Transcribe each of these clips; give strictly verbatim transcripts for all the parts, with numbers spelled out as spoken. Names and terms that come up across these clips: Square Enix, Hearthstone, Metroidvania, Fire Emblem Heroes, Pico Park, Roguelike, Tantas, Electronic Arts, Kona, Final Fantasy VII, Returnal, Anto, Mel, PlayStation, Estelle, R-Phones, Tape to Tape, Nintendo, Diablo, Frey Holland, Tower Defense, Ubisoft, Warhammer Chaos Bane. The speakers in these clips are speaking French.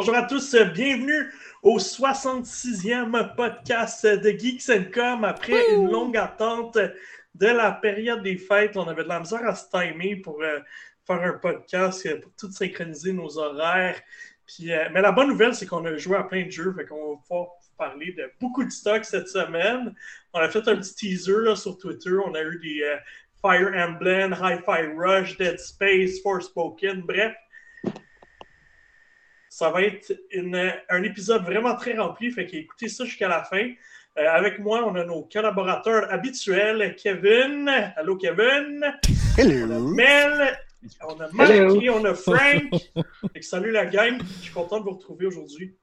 Bonjour à tous, bienvenue au soixante-sixième podcast de Geeks and Com. Après une longue attente de la période des fêtes, on avait de la misère à se timer pour euh, faire un podcast, pour tout synchroniser nos horaires. Puis, euh, mais la bonne nouvelle, c'est qu'on a joué à plein de jeux, fait qu'on va pouvoir vous parler de beaucoup de stocks cette semaine. On a fait un petit teaser là, sur Twitter, on a eu des euh, Fire Emblem, Hi-Fi Rush, Dead Space, Forspoken, bref. Ça va être une, un épisode vraiment très rempli, fait qu'écoutez ça jusqu'à la fin. Euh, avec moi, on a nos collaborateurs habituels, Kevin. Allô, Kevin. Hello. On a Mel. On a Marky. On a Frank. Donc, salut la gang. Je suis content de vous retrouver aujourd'hui.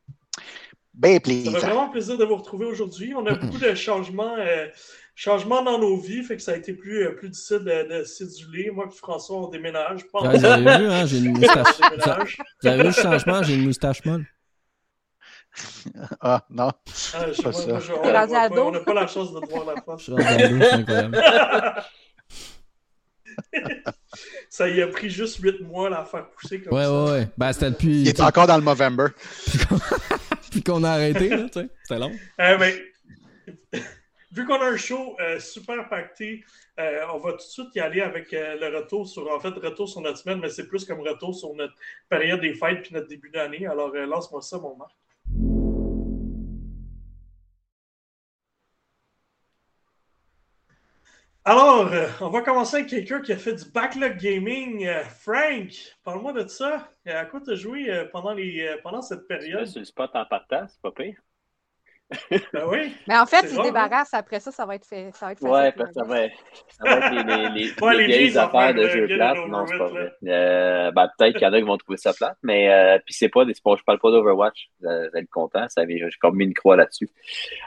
Ben plaisir. Ça fait vraiment plaisir de vous retrouver aujourd'hui. On a beaucoup de changements, euh, changements dans nos vies, fait que ça a été plus, euh, plus difficile de, de séduler. Moi et François, on déménage. Vous avez vu, hein, j'ai une moustache. Vous avez vu le changement, j'ai une moustache molle. Ah, non. Ah, je pas ça. Moi, je, on n'a pas, pas, pas la chance de te voir la face. Je suis rendu, c'est incroyable. Ça y a pris juste huit mois là, à faire pousser comme ouais, ça. Ouais, ouais, ben, c'était depuis... Il est encore dans le Movember. Puis qu'on a arrêté, là, tu sais. C'était long. Euh, ben, vu qu'on a un show euh, super pacté, euh, on va tout de suite y aller avec euh, le retour sur... En fait, retour sur notre semaine, mais c'est plus comme retour sur notre période des fêtes puis notre début d'année. Alors, euh, lance-moi ça, mon Marc. Alors, euh, on va commencer avec quelqu'un qui a fait du backlog gaming. Euh, Frank, parle-moi de ça. À quoi tu as joué euh, pendant, les, euh, pendant cette période? C'est le spot en partant, c'est pas pire. Ben oui. Mais en fait, il débarrasse. Hein? Après ça, ça va être fait. Ça va être ouais, parce que ça va, ça va être les, les, les, ouais, les vieilles affaires de jeux plates. Non, c'est pas vrai. Euh, ben, peut-être qu'il y en a qui vont trouver ça plate, mais euh, puis c'est pas des sports. Je parle pas d'Overwatch. Vous allez être content. J'ai comme mis une croix là-dessus.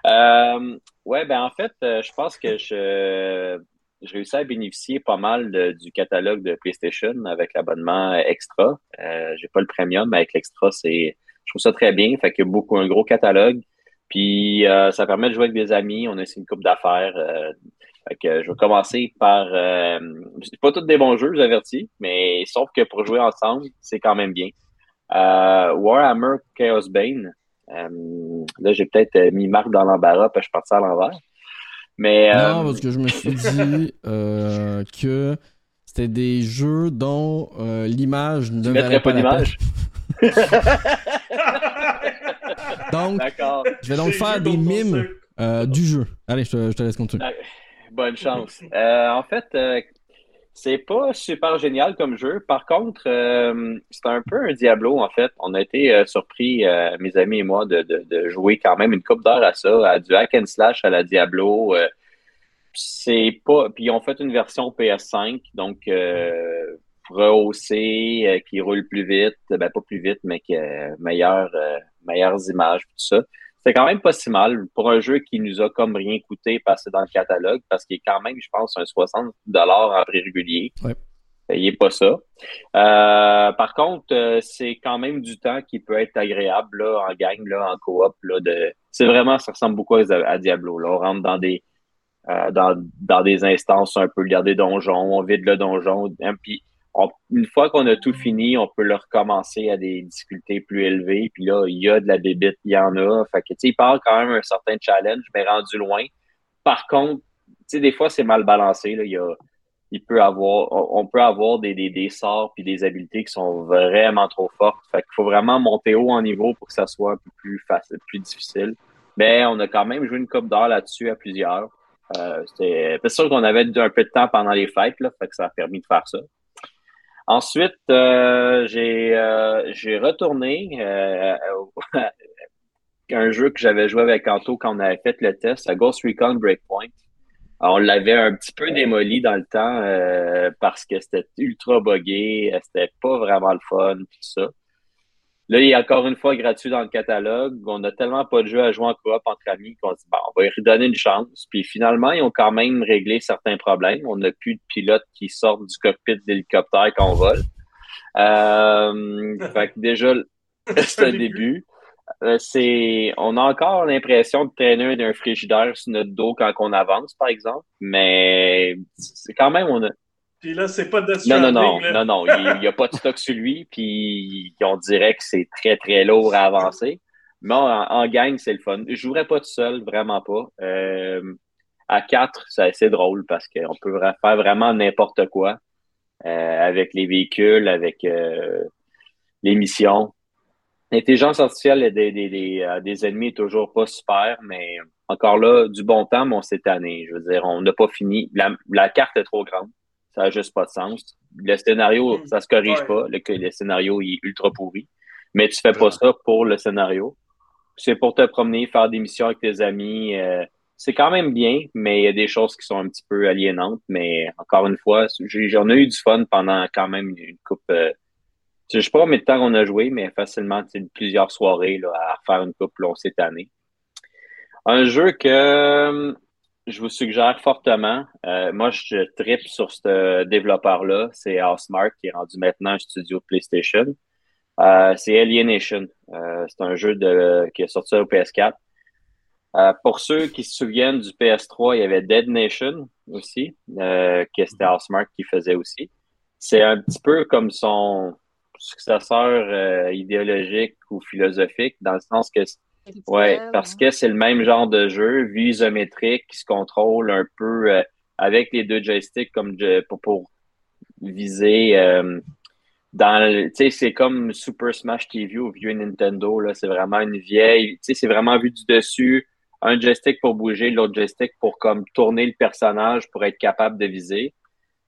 Euh, ouais, ben en fait, euh, je pense que je. Je réussis à bénéficier pas mal de, du catalogue de PlayStation avec l'abonnement Extra. Euh, j'ai pas le Premium, mais avec l'Extra, c'est, je trouve ça très bien. Fait qu'il y a beaucoup, un gros catalogue. Puis, euh, ça permet de jouer avec des amis. On a essayé une couple d'affaires. Euh, fait que je vais commencer par, euh, c'est pas tous des bons jeux, j'avertis, mais sauf que pour jouer ensemble, c'est quand même bien. Euh, Warhammer Chaos Bane. Euh, là, j'ai peut-être mis Marc dans l'embarras, puis je suis parti à l'envers. Mais, euh... Non, parce que je me suis dit euh, que c'était des jeux dont euh, l'image ne valait pas, pas la peine. Donc, d'accord. Je vais donc faire des mimes euh, du jeu. Allez, je te, je te laisse continuer. Bonne chance. Euh, en fait, euh, c'est pas super génial comme jeu. Par contre, euh, c'est un peu un Diablo, en fait. On a été euh, surpris, euh, mes amis et moi, de, de, de jouer quand même une couple d'heures à ça, à du hack and slash à la Diablo. Euh, c'est pas. Puis ils ont fait une version P S cinq, donc euh, rehaussée, euh, qui roule plus vite, ben pas plus vite, mais qui a meilleure, euh, meilleures images, tout ça. C'est quand même pas si mal pour un jeu qui nous a comme rien coûté passer dans le catalogue parce qu'il est quand même, je pense, un soixante dollars en prix régulier. Ouais. Payez pas ça. Euh, par contre, euh, c'est quand même du temps qui peut être agréable là, en gang, là, en coop. Là, de... C'est vraiment, ça ressemble beaucoup à, à Diablo. Là. On rentre dans des euh, dans, dans des instances un peu, regarder donjons, on vide le donjon. Hein, puis on, une fois qu'on a tout fini, on peut le recommencer à des difficultés plus élevées. Puis là, il y a de la bébite, il y en a. Fait que, tu sais, il part quand même un certain challenge, mais rendu loin. Par contre, tu sais, des fois, c'est mal balancé. Là. Il y a, il peut avoir, on peut avoir des, des, des sorts puis des habiletés qui sont vraiment trop fortes. Fait qu'il faut vraiment monter haut en niveau pour que ça soit un peu plus facile, plus difficile. Mais on a quand même joué une coupe d'heure là-dessus à plusieurs. Euh, c'était, c'est sûr qu'on avait un peu de temps pendant les fêtes, là. Fait que ça a permis de faire ça. Ensuite, euh, j'ai, euh, j'ai retourné euh, à un jeu que j'avais joué avec Anto quand on avait fait le test, à Ghost Recon Breakpoint. Alors, on l'avait un petit peu démoli dans le temps euh, parce que c'était ultra buggé, c'était pas vraiment le fun, tout ça. Là, il est encore une fois gratuit dans le catalogue. On a tellement pas de jeu à jouer en coop entre amis qu'on dit bon, on va lui redonner une chance. Puis finalement, ils ont quand même réglé certains problèmes. On n'a plus de pilotes qui sortent du cockpit d'hélicoptère quand on vole. Euh, fait que déjà, c'est un début. Euh, c'est, on a encore l'impression de traîner d'un frigidaire sur notre dos quand on avance, par exemple. Mais c'est quand même, on a, Puis là, c'est pas de Death Stranding. Non, non, non, non, non. Il n'y a pas de stock sur lui, puis on dirait que c'est très, très lourd à avancer. Mais en, en gang, c'est le fun. Je jouerais pas tout seul, vraiment pas. Euh, à quatre, c'est, c'est drôle parce qu'on peut faire vraiment n'importe quoi euh, avec les véhicules, avec euh, les missions. L'intelligence artificielle des, des, des, des ennemis est toujours pas super, mais encore là, du bon temps, mais on s'est tanné. Je veux dire, on n'a pas fini. La, la carte est trop grande. Ça n'a juste pas de sens. Le scénario, mmh, ça se corrige ouais. pas. Le, le scénario il est ultra pourri. Mais tu fais ouais. pas ça pour le scénario. C'est pour te promener, faire des missions avec tes amis. Euh, c'est quand même bien, mais il y a des choses qui sont un petit peu aliénantes. Mais encore une fois, j'ai, j'en ai eu du fun pendant quand même une coupe... Euh, je sais pas combien de temps on a joué, mais facilement plusieurs soirées là, à refaire une coupe long cette année. Un jeu que je vous suggère fortement. Euh, moi, je trippe sur ce développeur-là. C'est Housemarque qui est rendu maintenant un studio PlayStation. Euh, c'est Alienation. Euh, c'est un jeu de, qui est sorti au P S quatre. Euh, pour ceux qui se souviennent du P S trois, il y avait Dead Nation aussi, euh, que c'était Housemarque qui faisait aussi. C'est un petit peu comme son successeur euh, idéologique ou philosophique, dans le sens que ouais, parce que c'est le même genre de jeu, vue isométrique, qui se contrôle un peu euh, avec les deux joysticks comme je, pour, pour viser euh, dans, tu sais, c'est comme Super Smash T V ou vieux Nintendo là, c'est vraiment une vieille, tu sais, c'est vraiment vu du dessus, un joystick pour bouger, l'autre joystick pour comme tourner le personnage pour être capable de viser.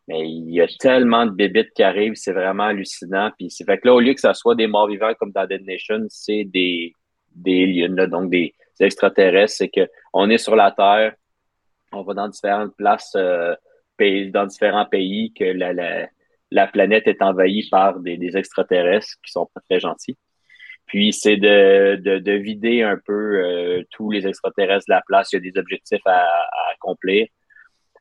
Mais il y a tellement de bébites qui arrivent, c'est vraiment hallucinant. Puis c'est fait que là, au lieu que ça soit des morts-vivants comme dans Dead Nation, c'est des des aliens, là, donc des, des extraterrestres. C'est que on est sur la Terre, on va dans différentes places, euh, pays, dans différents pays, que la, la, la planète est envahie par des, des extraterrestres qui sont pas très gentils. Puis c'est de, de, de vider un peu euh, tous les extraterrestres de la place. Il y a des objectifs à, à accomplir.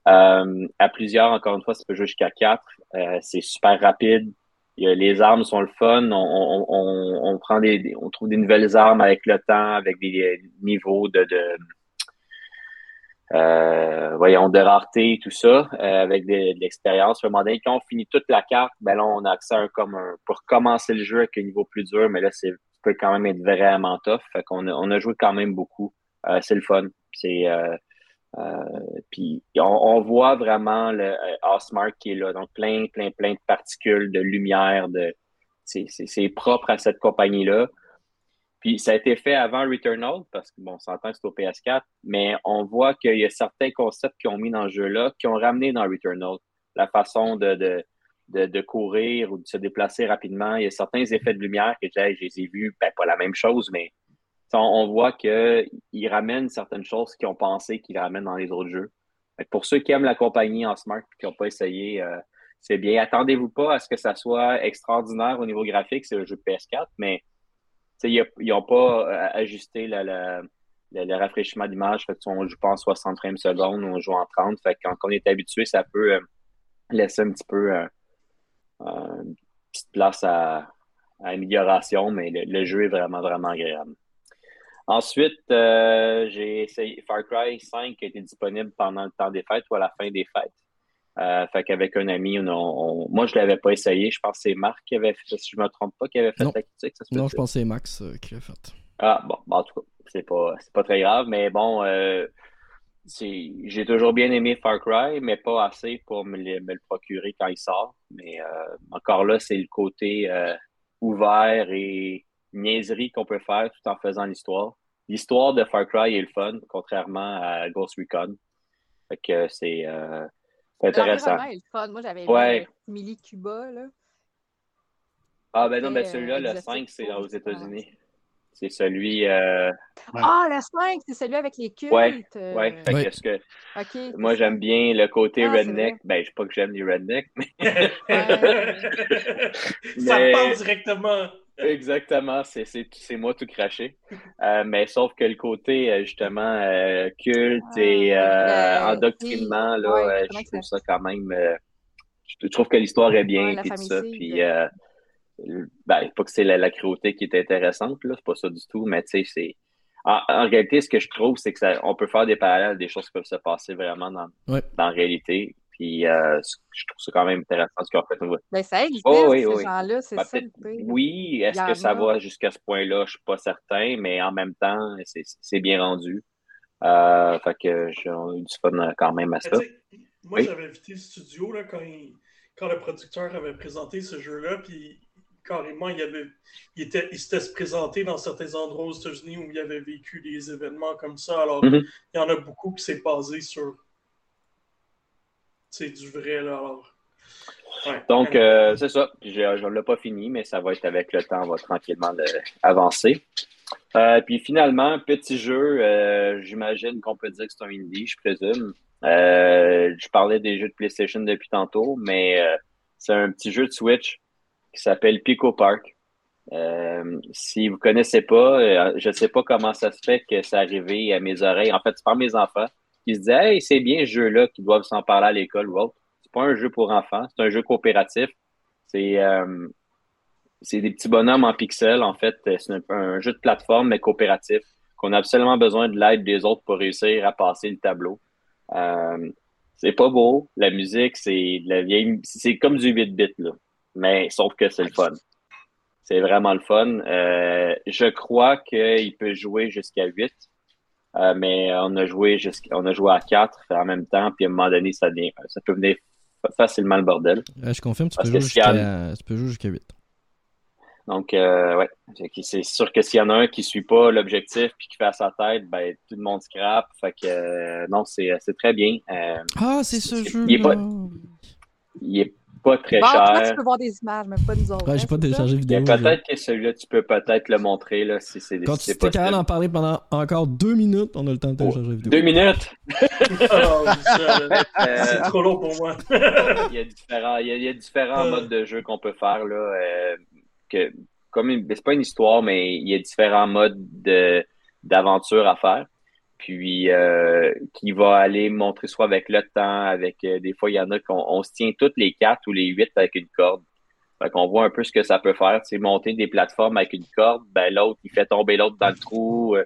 Euh, à plusieurs, encore une fois, ça peut jouer jusqu'à quatre. Euh, c'est super rapide. Il y a, les armes sont le fun. On, on, on, on prend des, on trouve des nouvelles armes avec le temps, avec des niveaux de, de euh, voyons, de rareté, tout ça, euh, avec de, de l'expérience. Quand on finit toute la carte, ben là, on a accès à un commun pour commencer le jeu avec un niveau plus dur, mais là, c'est peut quand même être vraiment tough. Fait qu'on a, on a joué quand même beaucoup. Euh, c'est le fun. C'est euh, Euh, puis on, on voit vraiment le Housemarque qui est là, donc plein, plein, plein de particules, de lumière, de c'est, c'est, c'est propre à cette compagnie-là. Puis ça a été fait avant Returnal, parce que bon, on s'entend que c'est au P S quatre, mais on voit qu'il y a certains concepts qu'ils ont mis dans le jeu-là, qu'ils ont ramené dans Returnal. La façon de, de, de, de courir ou de se déplacer rapidement, il y a certains effets de lumière que j'ai, je les ai vus, ben pas la même chose, mais on voit qu'ils ramènent certaines choses qu'ils ont pensé qu'ils ramènent dans les autres jeux. Pour ceux qui aiment la compagnie Housemarque et qui n'ont pas essayé, euh, c'est bien. Attendez-vous pas à ce que ça soit extraordinaire au niveau graphique, c'est le jeu de P S quatre, mais ils n'ont pas ajusté le, le, le, le rafraîchissement d'image. Fait que on joue pas en soixante frames secondes, on joue en trente. Fait que quand on est habitué, ça peut euh, laisser un petit peu euh, euh, une petite place à, à amélioration, mais le, le jeu est vraiment, vraiment agréable. Ensuite, euh, j'ai essayé Far Cry cinq qui a été disponible pendant le temps des fêtes ou à la fin des fêtes. Euh, fait qu'avec un ami, on, on, moi je ne l'avais pas essayé. Je pense que c'est Marc qui avait fait, si je ne me trompe pas, qui avait fait non. la critique. Ça se non, je pense que c'est Max euh, qui l'a fait. Ah bon, bon, en tout cas, c'est pas, c'est pas très grave, mais bon, euh, c'est, j'ai toujours bien aimé Far Cry, mais pas assez pour me, me le procurer quand il sort. Mais euh, encore là, c'est le côté euh, ouvert et niaiserie qu'on peut faire tout en faisant l'histoire. L'histoire de Far Cry est le fun, contrairement à Ghost Recon. Fait que c'est, euh, c'est intéressant. L'environnement est le fun. Moi, j'avais ouais. vu Millie Cuba, là. Ah, ben non, mais ben celui-là, euh, le cinq, c'est aux États-Unis. Ouais. C'est celui... Euh... Ouais. Ah, le cinq, c'est celui avec les cultes. Ouais, euh... ouais. Fait ouais. Que ce que... Okay, moi, j'aime bien le côté ah, redneck. Ben, je sais pas que j'aime les rednecks, mais... Ouais. Ça mais... part directement... Exactement, c'est, c'est, c'est moi tout craché. Euh, mais sauf que le côté, justement, euh, culte et euh, euh, endoctrinement, oui, là, ouais, je trouve ça quand même... Euh, je trouve que l'histoire est bien, ouais, puis tout ça. Puis, euh, ben, pas que c'est la, la cruauté qui est intéressante, là, c'est pas ça du tout, mais tu sais, c'est... En, en réalité, ce que je trouve, c'est que ça, on peut faire des parallèles, des choses qui peuvent se passer vraiment dans, ouais. dans la réalité. Puis euh, je trouve ça quand même intéressant ce qu'ils ont fait. Mais ça existe, oh, oui, ces oui. gens-là, c'est ben, ça. Oui, est-ce que ça va jusqu'à ce point-là? Je ne suis pas certain, mais en même temps, c'est, c'est bien rendu. Euh, fait que j'ai eu du fun quand même à ça. Moi, oui? j'avais visité le studio là, quand, il, quand le producteur avait présenté ce jeu-là, puis carrément, il, avait, il, était, il s'était présenté dans certains endroits aux États-Unis où il avait vécu des événements comme ça. Alors, mm-hmm. il y en a beaucoup qui s'est basé sur... C'est du vrai, là, alors. Ouais. Donc, euh, c'est ça. Je ne l'ai pas fini, mais ça va être avec le temps. On va tranquillement le, avancer. Euh, puis finalement, petit jeu, euh, j'imagine qu'on peut dire que c'est un indie, je présume. Euh, je parlais des jeux de PlayStation depuis tantôt, mais euh, c'est un petit jeu de Switch qui s'appelle Pico Park. Euh, si vous ne connaissez pas, je ne sais pas comment ça se fait que ça arrivait à mes oreilles. En fait, c'est par mes enfants. Ils se disaient, hey, c'est bien ce jeu-là qu'ils doivent s'en parler à l'école ou autre. C'est pas un jeu pour enfants, c'est un jeu coopératif. C'est, euh, c'est des petits bonhommes en pixels, en fait. C'est un, un jeu de plateforme, mais coopératif, qu'on a absolument besoin de l'aide des autres pour réussir à passer le tableau. Euh, c'est pas beau. La musique, c'est de la vieille. C'est comme du huit bits, là. Mais sauf que c'est le fun. C'est vraiment le fun. Euh, je crois qu'il peut jouer jusqu'à huit. Euh, mais on a joué jusqu'à, on a joué à quatre en même temps, puis à un moment donné, ça, vient, ça peut venir facilement le bordel. Euh, je confirme, tu peux, jusqu'à, a... tu peux jouer jusqu'à huit. Donc, euh, ouais, c'est sûr que s'il y en a un qui ne suit pas l'objectif puis qui fait à sa tête, ben tout le monde scrape. Fait que euh, non, c'est, c'est très bien. Euh, ah, c'est ce jeu. Il est pas, il est pas très bon, cher. Toi, tu peux voir des images, mais pas nous autres. Ouais, j'ai pas téléchargé vidéo. Mais peut-être que celui-là, tu peux peut-être le montrer là, si c'est quand si tu es capable d'en parler pendant encore deux minutes, on a le temps de télécharger la vidéo. Deux minutes? Oh, euh, c'est trop long pour moi. Il y a différents, il y a, il y a différents modes de jeu qu'on peut faire là. Euh, que, comme une, c'est pas une histoire, mais il y a différents modes de, d'aventure à faire. Puis, euh, qui va aller montrer soit avec le temps, avec euh, des fois, il y en a qu'on on se tient toutes les quatre ou les huit avec une corde. Fait qu'on voit un peu ce que ça peut faire. Tu sais, monter des plateformes avec une corde, ben l'autre, il fait tomber l'autre dans le trou. Euh,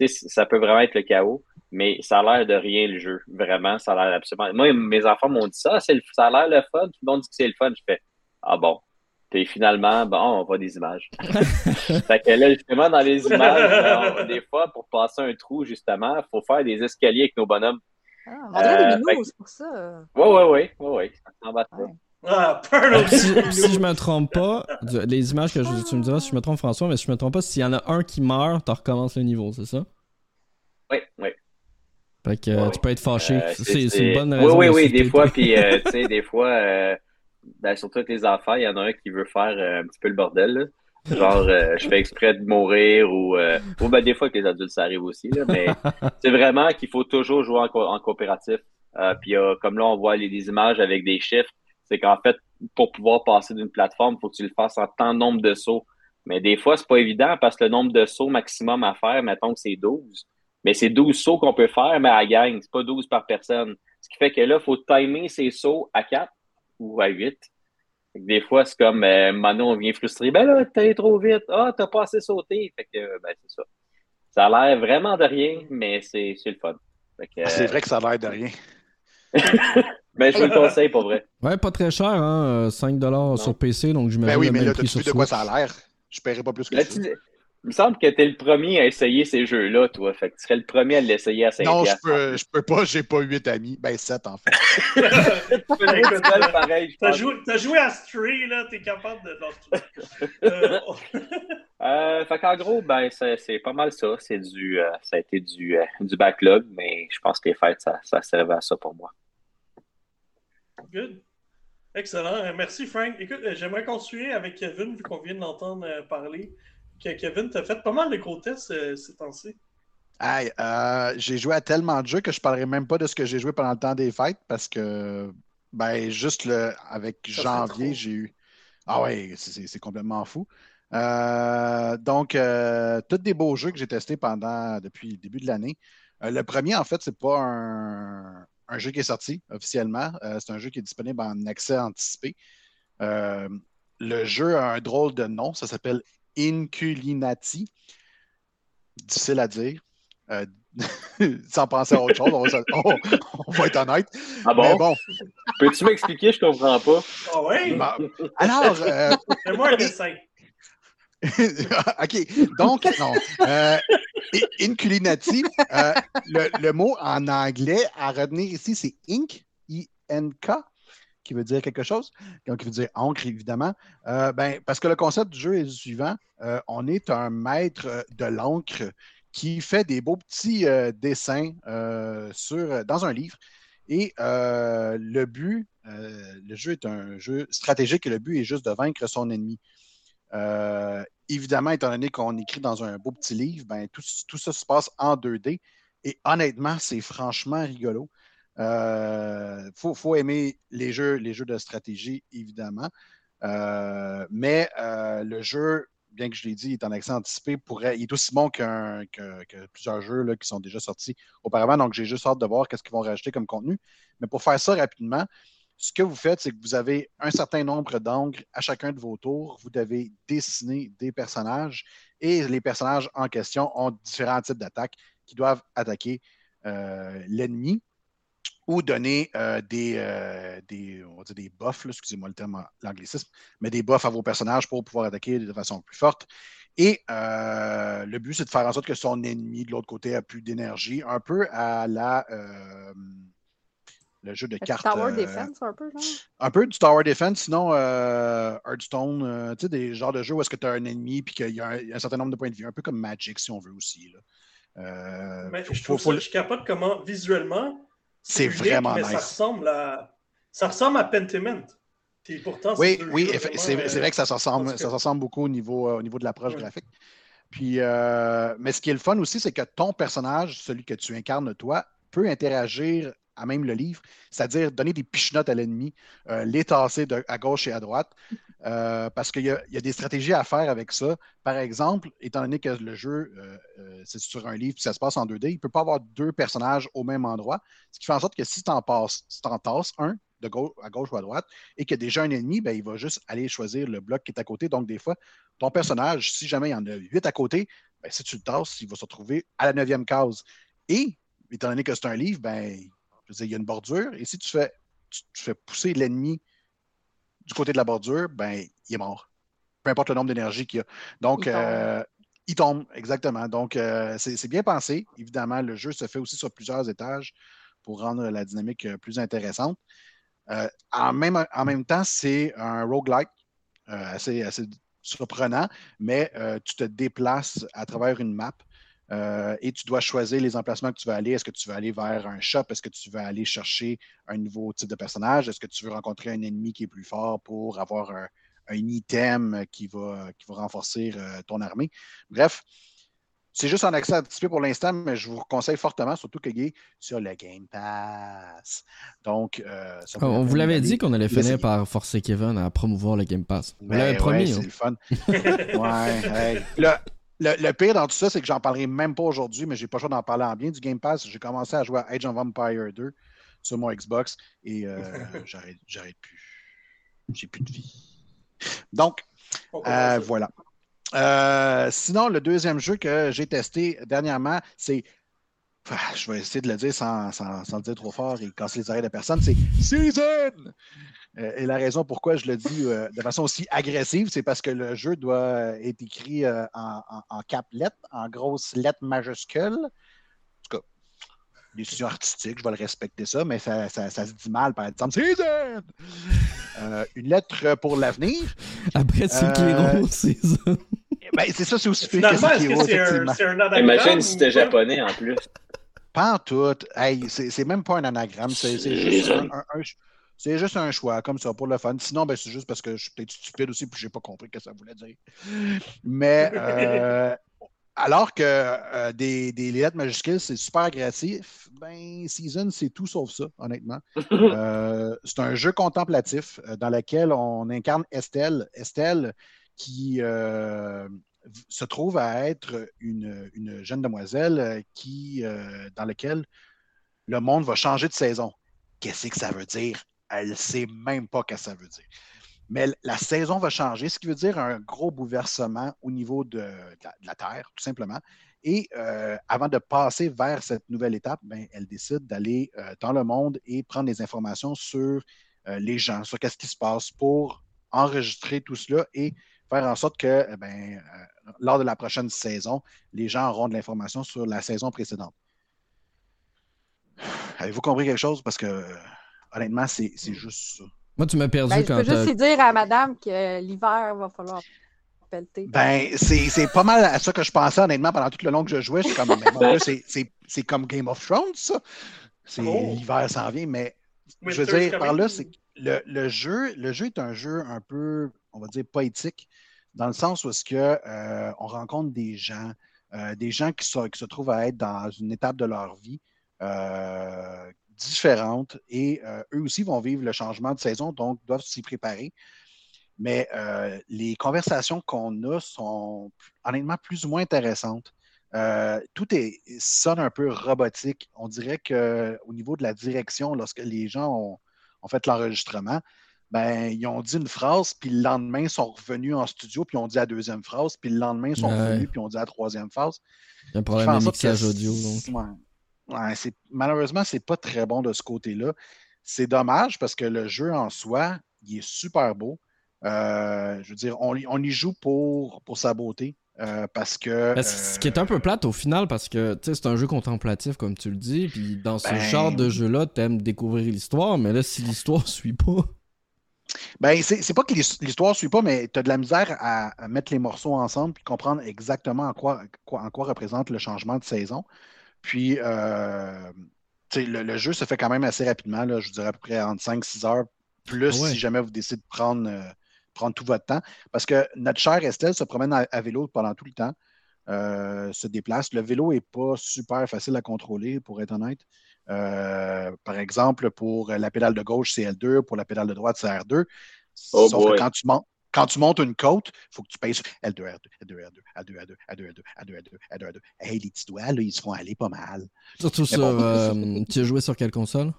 tu sais, ça peut vraiment être le chaos. Mais ça a l'air de rien, le jeu. Vraiment, ça a l'air absolument... Moi, mes enfants m'ont dit ça, c'est le... ça a l'air le fun. Tout le monde dit que c'est le fun. Je fais, ah bon. Et finalement, bon, on voit des images. Fait que là, justement, dans les images, on, des fois, pour passer un trou, justement, il faut faire des escaliers avec nos bonhommes. Ah, on dirait euh, des minous, c'est pour ça. Oui, oui, oui, oui, oui. Ça s'en bat ça. Ah, pardon! Si, si je me trompe pas, les images que je, tu me diras, si je me trompe, François, mais si je me trompe pas, s'il y en a un qui meurt, tu recommences le niveau, c'est ça? Oui, oui. Fait que euh, oui, tu peux être fâché. Euh, c'est, c'est, c'est une bonne raison. Oui, oui, oui, des fois, puis, euh, tu sais, des fois... Euh... Ben, surtout avec les enfants, il y en a un qui veut faire euh, un petit peu le bordel, là. Genre, euh, je fais exprès de mourir ou, euh, ou ben, des fois que les adultes, ça arrive aussi, là, mais c'est vraiment qu'il faut toujours jouer en, co- en coopératif. Euh, puis euh, comme là, on voit les, les images avec des chiffres, c'est qu'en fait, pour pouvoir passer d'une plateforme, il faut que tu le fasses en tant de nombre de sauts. Mais des fois, c'est pas évident parce que le nombre de sauts maximum à faire, mettons que c'est douze, mais c'est douze sauts qu'on peut faire, mais à la gang, c'est pas douze par personne. Ce qui fait que là, il faut timer ces sauts à quatre. Ou à huit. Des fois, c'est comme, euh, Manon, on vient frustrer. Ben là, t'es trop vite. Ah, t'as pas assez sauté. Fait que, euh, ben, c'est ça. Ça a l'air vraiment de rien, mais c'est, c'est le fun. Fait que, euh... C'est vrai que ça a l'air de rien. Ben, je vous le conseille, pour vrai. Ouais, pas très cher, hein. cinq dollars sur P C, donc j'imagine. Ben oui, mais là, t'as-tu vu de quoi ça a l'air? Je paierai pas plus que là, ça. Tu... Il me semble que t'es le premier à essayer ces jeux-là, toi. Fait que tu serais le premier à l'essayer à cinq dollars. Non, je peux, je peux pas, j'ai pas huit amis. Ben, sept, en fait. Pareil, t'as, joué, t'as joué à Stray, là, t'es capable de... euh, euh, fait qu'en gros, ben, c'est, c'est pas mal ça. C'est du, euh, ça a été du, euh, du backlog, mais je pense que les fêtes, ça, ça servait à ça pour moi. Good. Excellent. Merci, Frank. Écoute, j'aimerais continuer avec Kevin, vu qu'on vient de l'entendre parler. Kevin, t'as fait pas mal de gros tests euh, ces temps-ci. Aïe, euh, j'ai joué à tellement de jeux que je parlerai même pas de ce que j'ai joué pendant le temps des fêtes parce que, ben, juste le, avec ça janvier, j'ai eu... Ah ouais, ouais c'est, c'est, c'est complètement fou. Euh, donc, euh, tous des beaux jeux que j'ai testés pendant, depuis le début de l'année. Euh, le premier, en fait, c'est pas un, un jeu qui est sorti officiellement. Euh, c'est un jeu qui est disponible en accès anticipé. Euh, le jeu a un drôle de nom, ça s'appelle Inculinati, difficile à dire, euh, sans penser à autre chose, on va, on, on va être honnête. Ah bon? Mais bon. Peux-tu m'expliquer? Je comprends pas. Ah oui? Bah, alors... Euh... Fais-moi un dessin. OK. Donc, non. Euh, Inculinati, euh, le, le mot en anglais à retenir ici, c'est ink, I N K, qui veut dire quelque chose, donc qui veut dire encre, évidemment. Euh, ben, parce que le concept du jeu est le suivant. Euh, on est un maître de l'encre qui fait des beaux petits euh, dessins euh, sur, dans un livre. Et euh, le but, euh, le jeu est un jeu stratégique et le but est juste de vaincre son ennemi. Euh, évidemment, étant donné qu'on écrit dans un beau petit livre, ben, tout, tout ça se passe en deux D. Et honnêtement, c'est franchement rigolo. Il euh, faut, faut aimer les jeux, les jeux de stratégie, évidemment. Euh, mais euh, le jeu, bien que je l'ai dit, il est en accès anticipé, pourrait, il est aussi bon qu'un, que, que plusieurs jeux là, qui sont déjà sortis auparavant. Donc, j'ai juste hâte de voir qu'est-ce qu'ils vont rajouter comme contenu. Mais pour faire ça rapidement, ce que vous faites, c'est que vous avez un certain nombre d'encres à chacun de vos tours. Vous devez dessiner des personnages et les personnages en question ont différents types d'attaques qui doivent attaquer euh, l'ennemi ou donner euh, des, euh, des, on va dire des buffs, là, excusez-moi le terme, l'anglicisme, mais des buffs à vos personnages pour pouvoir attaquer de façon plus forte. Et euh, le but, c'est de faire en sorte que son ennemi de l'autre côté a plus d'énergie, un peu à la... Euh, le jeu de le cartes. Tower euh, Defense, un peu, genre? Un peu du Tower Defense, sinon euh, Hearthstone, euh, tu sais, des genres de jeux où est-ce que tu as un ennemi puis qu'il y a un, un certain nombre de points de vue, un peu comme Magic, si on veut aussi. Là. Euh, mais faut, je trouve faut, ça, faut... je capote comment, visuellement, c'est, c'est unique, vraiment mais nice. Ça ressemble à, ça ressemble à Pentiment. Et pourtant, oui, c'est oui, vraiment, c'est, c'est vrai que ça se ressemble, ça se ressemble beaucoup au niveau, euh, au niveau de l'approche ouais. graphique. Puis, euh, mais ce qui est le fun aussi, c'est que ton personnage, celui que tu incarnes toi, peut interagir à même le livre, c'est-à-dire donner des pichenottes à l'ennemi, euh, les tasser de, à gauche et à droite, euh, parce qu'il y a, y a des stratégies à faire avec ça. Par exemple, étant donné que le jeu, euh, euh, c'est sur un livre et ça se passe en deux D, il ne peut pas avoir deux personnages au même endroit, ce qui fait en sorte que si tu en passes, si tu en tasses un, de gauche, à gauche ou à droite, et qu'il y a déjà un ennemi, ben, il va juste aller choisir le bloc qui est à côté. Donc, des fois, ton personnage, si jamais il y en a huit à côté, ben, si tu le tasses, il va se retrouver à la neuvième case. Et, étant donné que c'est un livre, ben, je veux dire, il y a une bordure, et si tu fais, tu, tu fais pousser l'ennemi du côté de la bordure, ben il est mort. Peu importe le nombre d'énergie qu'il a. Donc, il tombe, euh, il tombe exactement. Donc, euh, c'est, c'est bien pensé. Évidemment, le jeu se fait aussi sur plusieurs étages pour rendre la dynamique plus intéressante. Euh, en, même, en même temps, c'est un roguelike euh, assez, assez surprenant, mais euh, tu te déplaces à travers une map. Euh, et tu dois choisir les emplacements que tu vas aller. Est-ce que tu vas aller vers un shop? Est-ce que tu vas aller chercher un nouveau type de personnage? Est-ce que tu veux rencontrer un ennemi qui est plus fort pour avoir un, un item qui va, qui va renforcer euh, ton armée? Bref, c'est juste en accès anticipé pour l'instant, mais je vous conseille fortement, surtout que Guy, sur le Game Pass. Donc, euh, ça oh, on vous l'avait dit qu'on allait finir par forcer Kevin à promouvoir le Game Pass. Vous ben, l'avez ouais, promis. C'est hein. le fun. ouais, ouais. Là, Le, le pire dans tout ça, c'est que j'en parlerai même pas aujourd'hui, mais j'ai pas le choix d'en parler en bien du Game Pass. J'ai commencé à jouer à Age of Empire deux sur mon Xbox et euh, j'arrête, j'arrête plus. J'ai plus de vie. Donc, euh, voilà. Euh, sinon, le deuxième jeu que j'ai testé dernièrement, c'est... Enfin, je vais essayer de le dire sans, sans, sans le dire trop fort et casser les oreilles de personne. C'est SEASON! Euh, et la raison pourquoi je le dis euh, de façon aussi agressive, c'est parce que le jeu doit euh, être écrit euh, en, en, en cap lettres, en grosses lettres majuscules. En tout cas, décision artistique, je vais le respecter ça, mais ça, ça, ça se dit mal, par exemple. SEASON! Euh, une lettre pour l'avenir. Après, c'est Kiro, SEASON. Ben, c'est ça, c'est aussi fait que c'est Kiro, effectivement. C'est un, c'est un imagine si c'était japonais, en plus. Pas en tout. Hey, c'est, c'est même pas un anagramme, c'est, c'est juste un... un, un C'est juste un choix, comme ça, pour le fun. Sinon, ben, c'est juste parce que je suis peut-être stupide aussi, puis je n'ai pas compris ce que ça voulait dire. Mais euh, alors que euh, des, des lettres majuscules, c'est super agressif, ben SEASON, c'est tout sauf ça, honnêtement. Euh, c'est un jeu contemplatif euh, dans lequel on incarne Estelle. Estelle, qui euh, se trouve à être une, une jeune demoiselle qui, euh, dans laquelle le monde va changer de saison. Qu'est-ce que ça veut dire? Elle ne sait même pas ce que ça veut dire. Mais la saison va changer, ce qui veut dire un gros bouleversement au niveau de, de, la, de la Terre, tout simplement. Et euh, avant de passer vers cette nouvelle étape, ben, elle décide d'aller euh, dans le monde et prendre des informations sur euh, les gens, sur qu'est-ce qui se passe pour enregistrer tout cela et faire en sorte que eh bien, euh, lors de la prochaine saison, les gens auront de l'information sur la saison précédente. Avez-vous compris quelque chose? Parce que, euh, honnêtement, c'est, c'est juste ça. Moi, tu m'as perdu ben, quand tu... Je peux juste dire à madame que euh, l'hiver, va falloir... Ben, c'est, c'est pas mal à ça que je pensais, honnêtement, pendant tout le long que je jouais. Je suis comme, mais mon Dieu, c'est, c'est, c'est comme Game of Thrones, ça. C'est, oh. L'hiver s'en vient, mais Winter, je veux dire, par là, c'est le, le jeu, le jeu est un jeu un peu, on va dire, poétique, dans le sens où est-ce que, euh, on rencontre des gens, euh, des gens qui, sont, qui se trouvent à être dans une étape de leur vie euh, différente, et euh, eux aussi vont vivre le changement de saison, donc doivent s'y préparer. Mais euh, les conversations qu'on a sont honnêtement plus ou moins intéressantes. Euh, tout est, sonne un peu robotique. On dirait qu'au niveau de la direction, lorsque les gens ont, ont fait l'enregistrement, ben, ils ont dit une phrase, puis le lendemain, ils sont revenus en studio, puis ils ont dit la deuxième phrase, puis le lendemain, ils sont ouais. revenus, puis ils ont dit la troisième phrase. Il y a un problème de mixage audio. Donc. Ouais, ouais, c'est, malheureusement, c'est pas très bon de ce côté-là. C'est dommage parce que le jeu en soi, il est super beau. Euh, je veux dire, on, on y joue pour, pour sa beauté, euh, parce que... Ben, ce qui est un peu plate au final, parce que c'est un jeu contemplatif, comme tu le dis, puis dans ce ben, genre de jeu-là, t'aimes découvrir l'histoire, mais là, si l'histoire suit pas... Ben, c'est, c'est pas que l'histoire suit pas, mais t'as de la misère à, à mettre les morceaux ensemble puis comprendre exactement en quoi, quoi, en quoi représente le changement de saison. Puis, euh, le, le jeu se fait quand même assez rapidement, là, je dirais à peu près entre cinq à six heures, plus ouais. si jamais vous décidez de prendre... Euh, prendre tout votre temps, parce que notre chère Estelle se promène à, à vélo pendant tout le temps, euh, se déplace. Le vélo n'est pas super facile à contrôler, pour être honnête. Euh, par exemple, pour la pédale de gauche, c'est L deux, pour la pédale de droite, c'est R deux. Oh Sauf boy. que quand tu, montes, quand tu montes une côte, il faut que tu pèses L deux, R deux, R deux, R deux, R deux, R deux, R deux, R deux, R deux, R deux. Hey, les petits doigts, là, ils se font aller pas mal. Surtout sur... Bon, euh, tu as joué sur quelle console?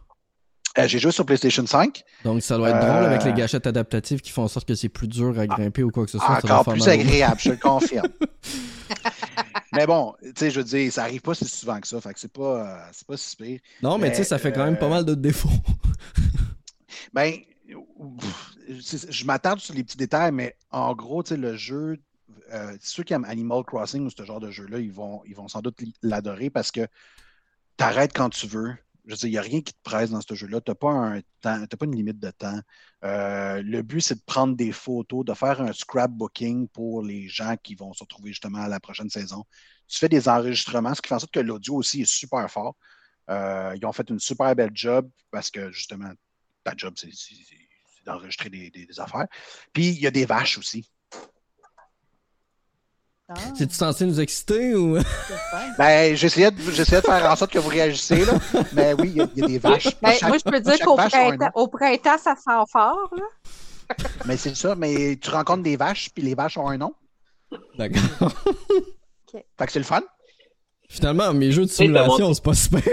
Euh, j'ai joué sur PlayStation cinq. Donc, ça doit être drôle euh... avec les gâchettes adaptatives qui font en sorte que c'est plus dur à grimper ah, ou quoi que ce soit. Encore plus agréable, je le confirme. Mais bon, tu sais, je veux dire, ça arrive pas si souvent que ça. Fait que c'est pas, euh, c'est pas si pire. Non, mais, mais tu sais, ça fait euh... quand même pas mal d'autres défauts. ben, pff, je m'attarde sur les petits détails, mais en gros, tu sais, le jeu, euh, ceux qui aiment Animal Crossing ou ce genre de jeu-là, ils vont, ils vont sans doute l'adorer parce que t'arrêtes quand tu veux. Je veux dire, il n'y a rien qui te presse dans ce jeu-là. Tu n'as pas un temps, t'as pas une limite de temps. Euh, le but, c'est de prendre des photos, de faire un scrapbooking pour les gens qui vont se retrouver justement à la prochaine saison. Tu fais des enregistrements, ce qui fait en sorte que l'audio aussi est super fort. Euh, ils ont fait une super belle job parce que justement, ta job, c'est, c'est, c'est d'enregistrer des, des, des affaires. Puis, il y a des vaches aussi. Ah. C'est-tu censé nous exciter ou... Ben, j'essayais de, j'essayais de faire en sorte que vous réagissiez, là. Mais oui, il y, y a des vaches. Ben, chaque, moi, je peux dire qu'au printemps, au printemps, ça sent fort, là. Mais c'est ça, mais tu rencontres des vaches, puis les vaches ont un nom. D'accord. Okay. Fait que c'est le fun. Finalement, mes jeux de simulation, c'est pas super.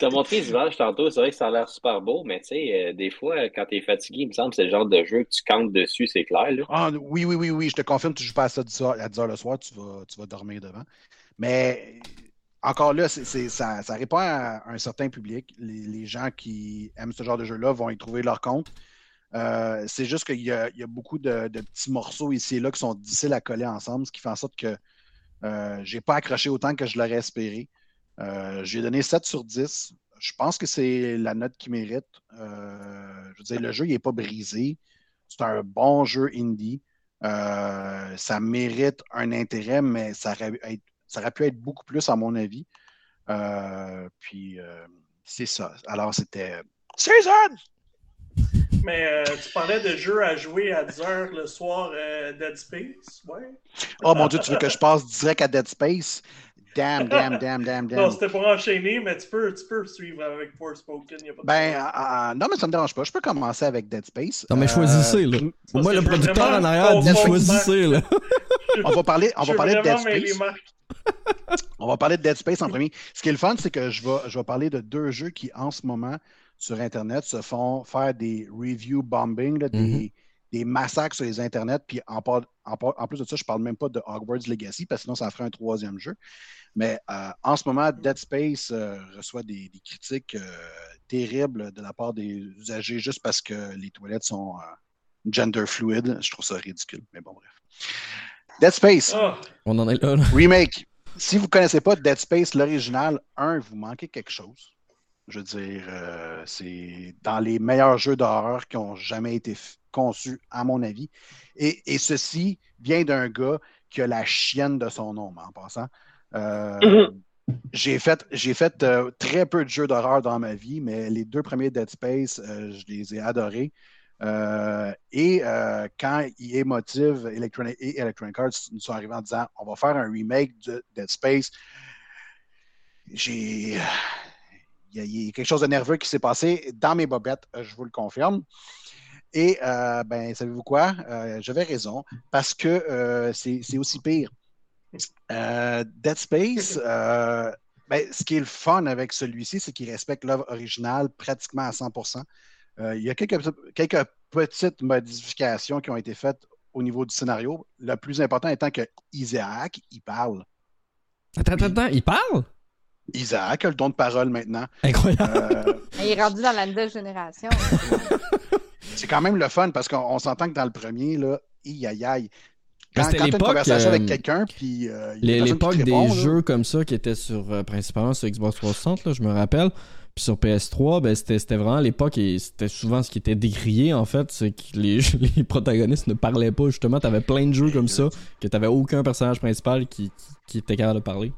T'as montré les images tantôt, c'est vrai que ça a l'air super beau, mais tu sais, euh, des fois, quand t'es fatigué, il me semble que c'est le genre de jeu que tu comptes dessus, c'est clair, là. Ah, oui, oui, oui, oui, je te confirme, tu joues pas à ça à dix heures le soir, tu vas, tu vas dormir devant. Mais encore là, c'est, c'est, ça, ça répond à un certain public. Les, les gens qui aiment ce genre de jeu-là vont y trouver leur compte. Euh, c'est juste qu'il y a, il y a beaucoup de, de petits morceaux ici et là qui sont difficiles à coller ensemble, ce qui fait en sorte que euh, j'ai pas accroché autant que je l'aurais espéré. Euh, je lui ai donné sept sur dix. Je pense que c'est la note qu'il mérite. Euh, je veux dire, le jeu, il n'est pas brisé. C'est un bon jeu indie. Euh, ça mérite un intérêt, mais ça aurait, être, ça aurait pu être beaucoup plus, à mon avis. Euh, puis, euh, c'est ça. Alors, c'était... Season! Mais euh, tu parlais de jeux à jouer à dix heures le soir, euh, Dead Space, ouais. Oh mon Dieu, tu veux que je passe direct à Dead Space? Damn, damn, damn, damn, damn. Non, c'était pour enchaîner, mais tu peux, tu peux suivre avec Forspoken. Y a pas de ben, euh, non, mais ça ne me dérange pas. Je peux commencer avec Dead Space. Non, mais choisissez, là. Euh, Pour moi, le producteur en arrière dit choisissez, là. On va parler, on va parler de Dead Space. On va parler de Dead Space en premier. Ce qui est le fun, c'est que je vais, je vais parler de deux jeux qui, en ce moment, sur Internet, se font faire des review bombing, là, mm-hmm. des, des massacres sur les internets, puis en, par, en, par, en plus de ça, je ne parle même pas de Hogwarts Legacy, parce que sinon, ça ferait un troisième jeu. Mais euh, en ce moment, Dead Space euh, reçoit des, des critiques euh, terribles de la part des usagers juste parce que les toilettes sont euh, gender fluid. Je trouve ça ridicule, mais bon, bref. Dead Space. Oh. On en est là, là. Remake. Si vous ne connaissez pas Dead Space, l'original, un, vous manquez quelque chose. Je veux dire, euh, c'est dans les meilleurs jeux d'horreur qui ont jamais été f- conçus, à mon avis. Et, et ceci vient d'un gars qui a la chienne de son nom, en passant. Euh, mm-hmm. J'ai fait, j'ai fait euh, très peu de jeux d'horreur dans ma vie, mais les deux premiers Dead Space, euh, je les ai adorés. Euh, et euh, quand E A Motive Electronic, et Electronic Arts nous sont arrivés en disant « On va faire un remake de Dead Space », j'ai... Il y, y a quelque chose de nerveux qui s'est passé dans mes bobettes, je vous le confirme. Et, euh, ben, savez-vous quoi? Euh, j'avais raison, parce que euh, c'est, c'est aussi pire. Euh, Dead Space, euh, ben, ce qui est le fun avec celui-ci, c'est qu'il respecte l'œuvre originale pratiquement à cent pour cent. Euh, il y a quelques, quelques petites modifications qui ont été faites au niveau du scénario. Le plus important étant que Isaac, il parle. Attends, attends, attends, il parle? Isaac a le don de parole maintenant. Incroyable. Euh... Il est rendu dans la nouvelle génération. C'est quand même le fun parce qu'on on s'entend que dans le premier, là, aïe aïe aïe. Quand, quand tu as une conversation euh, avec quelqu'un, puis. Euh, l'époque des bon, jeux là. Comme ça qui étaient sur, euh, principalement sur Xbox trois cent soixante, là, je me rappelle. Puis sur P S trois, ben, c'était, c'était vraiment l'époque et c'était souvent ce qui était décrié en fait, c'est que les, les protagonistes ne parlaient pas justement. T'avais plein de jeux comme ça que t'avais aucun personnage principal qui, qui, qui était capable de parler.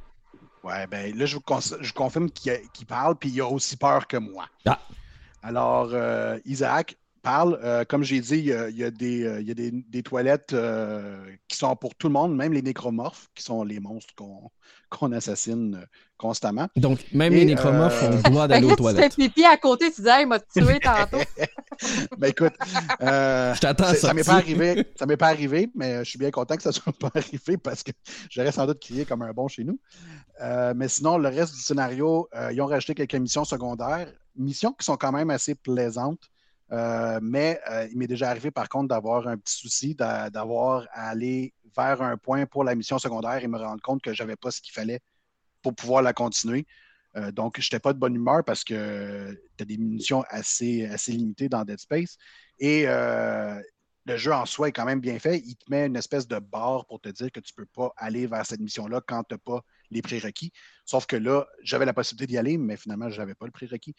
Ouais, ben là, je vous, cons- je vous confirme qu'il, a, qu'il parle, puis il a aussi peur que moi. Ah. Alors, euh, Isaac parle. Euh, comme j'ai dit, il y a, il y a, des, euh, il y a des, des toilettes euh, qui sont pour tout le monde, même les nécromorphes, qui sont les monstres qu'on, qu'on assassine constamment. Donc, même Et, les nécromorphes euh... ont le droit d'aller aux toilettes. Tu fais pipi à côté, tu dis « Hey, il m'a tué tantôt! » Ben écoute, euh, je t'attends ça m'est pas arrivé, ça m'est pas arrivé, mais je suis bien content que ça soit pas arrivé parce que j'aurais sans doute crié comme un bon chez nous. Euh, mais sinon, le reste du scénario, euh, ils ont rajouté quelques missions secondaires, missions qui sont quand même assez plaisantes, euh, mais euh, il m'est déjà arrivé par contre d'avoir un petit souci, d'a, d'avoir à aller vers un point pour la mission secondaire et me rendre compte que j'avais pas ce qu'il fallait pour pouvoir la continuer. Euh, donc, je n'étais pas de bonne humeur parce que euh, tu as des munitions assez, assez limitées dans Dead Space. Et euh, le jeu en soi est quand même bien fait. Il te met une espèce de barre pour te dire que tu ne peux pas aller vers cette mission-là quand tu n'as pas les prérequis. Sauf que là, j'avais la possibilité d'y aller, mais finalement, je n'avais pas le prérequis.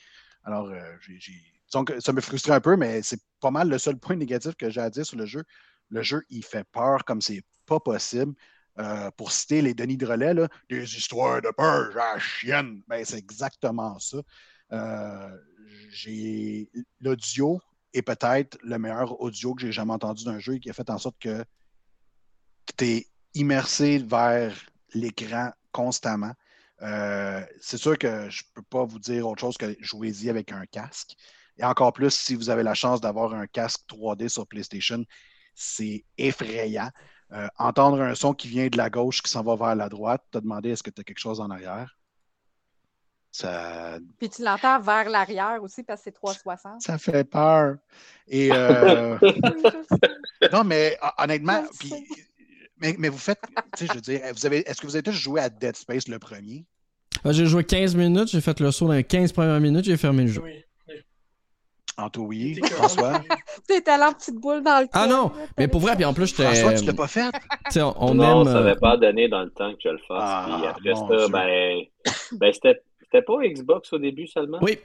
Alors, euh, j'ai, j'ai... donc, ça me frustrait un peu, mais c'est pas mal le seul point négatif que j'ai à dire sur le jeu. Le jeu, il fait peur comme c'est pas possible. Euh, pour citer les Denis Drolet, là, des histoires de peur, à la chienne. Ben, c'est exactement ça. Euh, j'ai... L'audio est peut-être le meilleur audio que j'ai jamais entendu d'un jeu et qui a fait en sorte que tu es immersé vers l'écran constamment. Euh, c'est sûr que je peux pas vous dire autre chose que jouez-y avec un casque. Et encore plus, si vous avez la chance d'avoir un casque trois D sur PlayStation, c'est effrayant. Euh, entendre un son qui vient de la gauche, qui s'en va vers la droite, t'as demandé est-ce que t'as quelque chose en arrière. Ça... Puis tu l'entends vers l'arrière aussi parce que c'est trois cent soixante. Ça fait peur. Et euh... non, mais honnêtement, puis, mais, mais vous faites, tu sais, je veux dire, vous avez, est-ce que vous avez tous joué à Dead Space le premier? Euh, j'ai joué quinze minutes, j'ai fait le saut dans les quinze premières minutes, j'ai fermé le jeu. Oui. Anto, oui, François. T'étais allé en petite boule dans le temps. Ah non, mais pour vrai, puis en plus, j'étais... François, tu l'as pas fait? on, on non, aime... ça m'avait pas donné dans le temps que je le fasse. Ah, puis après bon ça, ben, ben c'était, c'était pas Xbox au début seulement? Oui,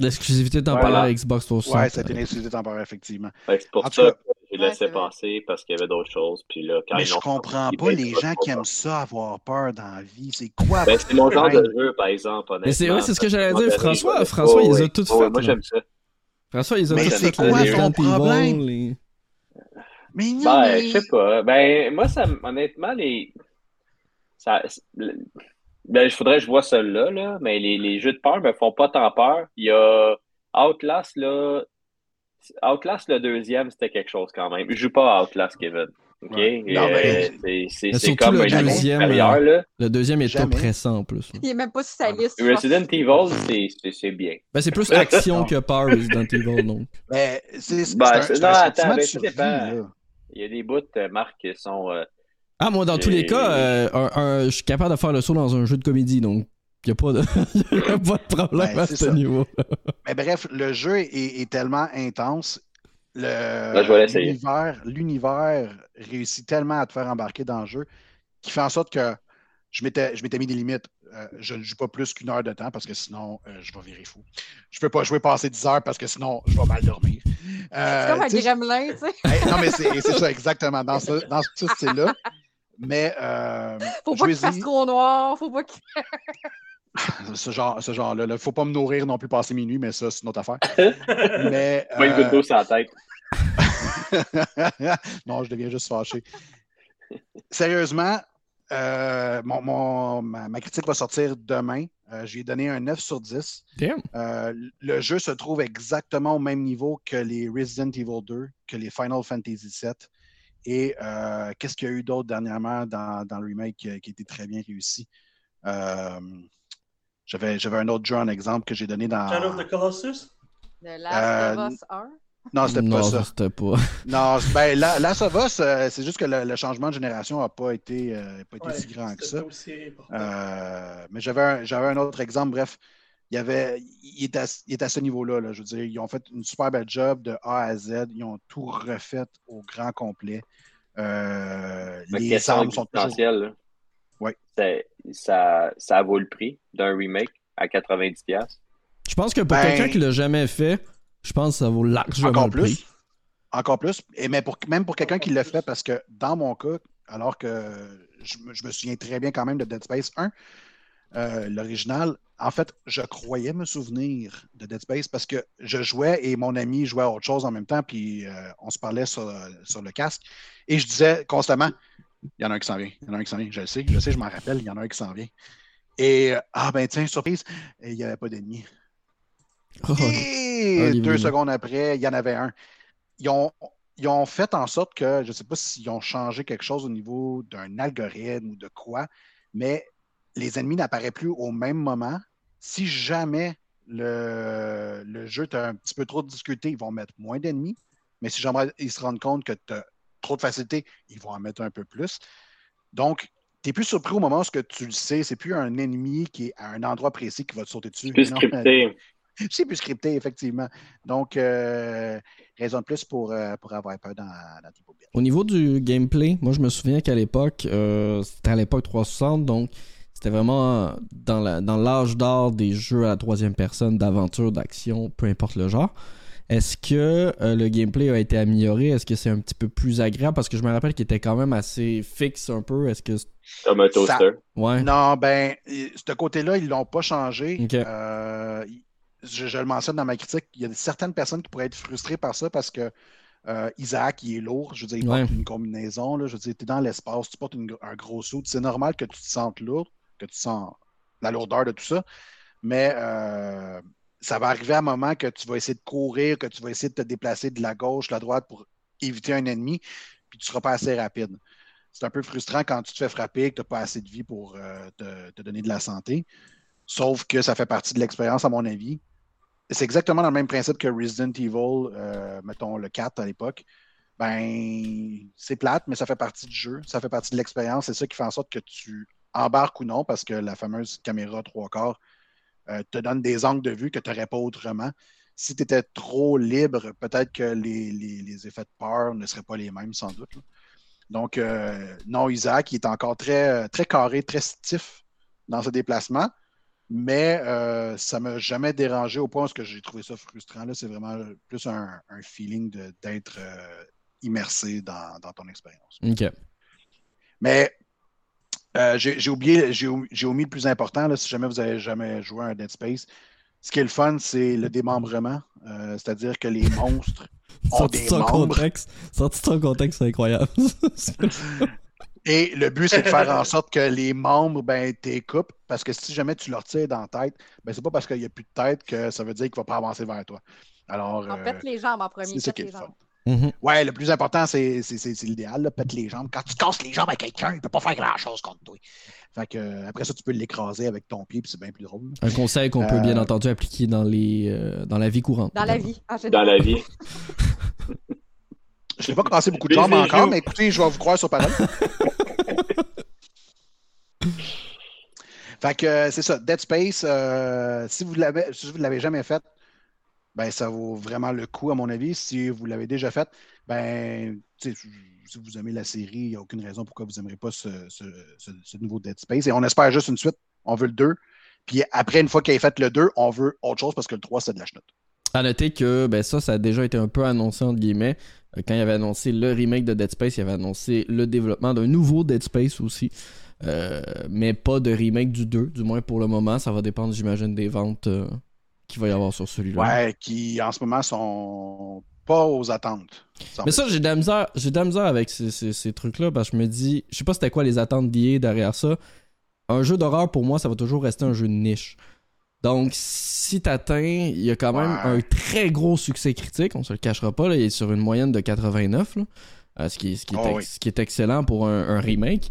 l'exclusivité temporaire voilà. Xbox trois cent soixante. Ouais, c'était une exclusivité temporaire, effectivement. Ben, c'est pour en ça que j'ai ouais, laissé passer parce qu'il y avait d'autres choses. Puis là, quand mais je comprends pas les gens qui aiment ça, avoir peur dans la vie. C'est quoi? Ben, c'est mon genre de jeu, par exemple, honnêtement. Mais c'est vrai, c'est ce que j'allais dire. François, François, ils ont tout fait. Moi, j'aime ça. François, ils ont mais c'est quoi ton problème? Les... Mais non, ben, mais... je sais pas. Ben, moi, ça, honnêtement, les... Ça, ben, il faudrait que je voie celui-là, là, mais les, les jeux de peur me font pas tant peur. Il y a Outlast, là... Outlast, le deuxième, c'était quelque chose quand même. Je joue pas à Outlast, Kevin. OK? Ouais. Euh, c'est c'est comme le deuxième, euh, là. Le deuxième est oppressant en plus. Il est même pas si sa liste. Ouais. Resident Evil, c'est, c'est, c'est bien. Ben, c'est plus action que peur, Resident Evil, donc. Ben, c'est, c'est, ben, c'est, c'est non, attends, ben, ça dépend. Il y a des bouts, euh, Marc, qui sont... Euh, ah, moi, dans tous les cas, euh, un, un, je suis capable de faire le saut dans un jeu de comédie, donc... Il n'y a, de... a pas de problème ben, à ce niveau. Mais bref, le jeu est, est tellement intense. Le... Là, je vais l'essayer. L'univers, l'univers réussit tellement à te faire embarquer dans le jeu qui fait en sorte que je m'étais, je m'étais mis des limites. Euh, je ne joue pas plus qu'une heure de temps parce que sinon, euh, je vais virer fou. Je ne peux pas jouer passer dix heures parce que sinon, je vais mal dormir. Euh, c'est comme un gremlin, tu sais. Non, mais c'est, c'est ça, exactement. Dans ce, dans ce style-là. Mais. Euh, faut pas qu'il fasse trop noir, faut pas qu'il. Ce genre, ce genre-là. Il ne faut pas me nourrir non plus passer minuit, mais ça, c'est notre affaire. Mais, euh... Moi, une goutte d'eau sur la tête. Non, je deviens juste fâché. Sérieusement, euh, mon, mon, ma, ma critique va sortir demain. Euh, j'ai donné un neuf sur dix. Euh, le jeu se trouve exactement au même niveau que les Resident Evil deux, que les Final Fantasy sept. Et euh, qu'est-ce qu'il y a eu d'autre dernièrement dans, dans le remake qui, qui était très bien réussi? Euh... J'avais, j'avais un autre jeu en exemple que j'ai donné dans... Shadow of the Colossus? The Last euh, of Us un? Non, c'était non, pas ça. C'était pas. Non, ben, la, Last of Us, euh, c'est juste que le, le changement de génération n'a pas été, euh, pas été ouais, si grand que ça. Euh, mais j'avais un, j'avais un autre exemple. Bref, il y avait, il est à, il est à ce niveau-là. Là, je veux dire, ils ont fait une super belle job de A à Z. Ils ont tout refait au grand complet. Euh, les armes sont toujours... Oui. C'est, ça, ça vaut le prix d'un remake à quatre-vingt-dix dollars. Je pense que pour ben, quelqu'un qui l'a jamais fait, je pense que ça vaut largement encore plus, le prix. Encore plus. Et mais pour, même pour quelqu'un qui l'a fait, parce que dans mon cas, alors que je, je me souviens très bien quand même de Dead Space un, euh, l'original, en fait, je croyais me souvenir de Dead Space parce que je jouais et mon ami jouait à autre chose en même temps, puis euh, on se parlait sur, sur le casque. Et je disais constamment... Il y en a un qui s'en vient. Il y en a un qui s'en vient. Je le sais, je le sais, je m'en rappelle. Il y en a un qui s'en vient. Et, euh, ah ben tiens, surprise, il n'y avait pas d'ennemi. Oh, et oh, deux oui. secondes après, il y en avait un. Ils ont, ils ont fait en sorte que, je ne sais pas s'ils ont changé quelque chose au niveau d'un algorithme ou de quoi, mais les ennemis n'apparaissent plus au même moment. Si jamais le, le jeu t'a un petit peu trop discuté, ils vont mettre moins d'ennemis. Mais si jamais ils se rendent compte que tu as trop de facilité, ils vont en mettre un peu plus. Donc, tu es plus surpris au moment où tu le sais, c'est plus un ennemi qui est à un endroit précis qui va te sauter dessus. C'est plus non, scripté. C'est plus scripté, effectivement. Donc, euh, raison de plus pour, pour avoir peur dans, dans tes bobettes. Au niveau du gameplay, moi, je me souviens qu'à l'époque, euh, c'était à l'époque trois cent soixante, donc c'était vraiment dans, la, dans l'âge d'or des jeux à la troisième personne, d'aventure, d'action, peu importe le genre. Est-ce que euh, le gameplay a été amélioré? Est-ce que c'est un petit peu plus agréable? Parce que je me rappelle qu'il était quand même assez fixe un peu. Est-ce que c'est un toaster? Ouais. Non, ben, ce côté-là, ils l'ont pas changé. Okay. Euh, je, je le mentionne dans ma critique. Il y a certaines personnes qui pourraient être frustrées par ça parce que euh, Isaac, il est lourd. Je veux dire, il porte ouais. une combinaison. Là. Je veux dire, tu es dans l'espace, tu portes une, un gros saut. C'est normal que tu te sentes lourd, que tu sens la lourdeur de tout ça. Mais... Euh, ça va arriver à un moment que tu vas essayer de courir, que tu vas essayer de te déplacer de la gauche, de la droite pour éviter un ennemi, puis tu ne seras pas assez rapide. C'est un peu frustrant quand tu te fais frapper et que tu n'as pas assez de vie pour euh, te, te donner de la santé. Sauf que ça fait partie de l'expérience, à mon avis. C'est exactement dans le même principe que Resident Evil, euh, mettons le quatre à l'époque. Ben, c'est plate, mais ça fait partie du jeu, ça fait partie de l'expérience. C'est ça qui fait en sorte que tu embarques ou non, parce que la fameuse caméra trois quarts Euh, te donne des angles de vue que tu n'aurais pas autrement. Si tu étais trop libre, peut-être que les, les, les effets de peur ne seraient pas les mêmes, sans doute. Là. Donc, euh, non, Isaac, il est encore très, très carré, très stiff dans ce déplacement, mais euh, ça ne m'a jamais dérangé au point où j'ai trouvé ça frustrant. Là. C'est vraiment plus un, un feeling de, d'être euh, immersé dans, dans ton expérience. OK. Mais... Euh, j'ai, j'ai oublié, j'ai, j'ai omis le plus important, là, si jamais vous n'avez jamais joué à un Dead Space. Ce qui est le fun, c'est le démembrement, euh, c'est-à-dire que les monstres ont sorti des membres. Sorti ton contexte, c'est incroyable. Et le but, c'est de faire en sorte que les membres, ben, t'es coupes, parce que si jamais tu leur tires dans la tête, ben, c'est pas parce qu'il n'y a plus de tête que ça veut dire qu'il ne va pas avancer vers toi. Alors, en euh, fait, les jambes en premier. C'est ça qui est le fun. Mm-hmm. Ouais, le plus important, c'est, c'est, c'est, c'est l'idéal, là, pète les jambes. Quand tu casses les jambes à quelqu'un, il peut pas faire grand-chose contre toi. Fait que, euh, après ça, tu peux l'écraser avec ton pied, puis c'est bien plus drôle. Un conseil qu'on euh... peut bien entendu appliquer dans, les, euh, dans la vie courante. Dans la vie. Ah, dans la vie. Je n'ai pas cassé beaucoup de jambes encore, mais écoutez, je vais vous croire sur parole. Fait que euh, c'est ça, Dead Space, euh, si vous l'avez, si vous ne l'avez jamais fait, ben ça vaut vraiment le coup à mon avis. Si vous l'avez déjà fait, ben si vous aimez la série, il n'y a aucune raison pourquoi vous n'aimerez pas ce, ce, ce, ce nouveau Dead Space. Et on espère juste une suite, on veut le deux. Puis après, une fois qu'il a fait le deux, on veut autre chose parce que le trois, c'est de la chenoute. À noter que ben ça, ça a déjà été un peu annoncé entre guillemets. Quand il avait annoncé le remake de Dead Space, il avait annoncé le développement d'un nouveau Dead Space aussi. Euh, mais pas de remake du deux, du moins pour le moment. Ça va dépendre, j'imagine, des ventes euh, qu'il va y avoir sur celui-là. Ouais, qui en ce moment sont pas aux attentes. Mais ça, j'ai de la misère, j'ai de la misère avec ces, ces, ces trucs-là parce que je me dis, je sais pas c'était quoi les attentes d'I A derrière ça. Un jeu d'horreur, pour moi, ça va toujours rester un jeu de niche. Donc, si t'atteins, il y a quand même ouais. un très gros succès critique, on se le cachera pas, là, il est sur une moyenne de quatre-vingt-neuf, là, euh, ce, qui, ce, qui est, oh, ex- oui. ce qui est excellent pour un, un remake.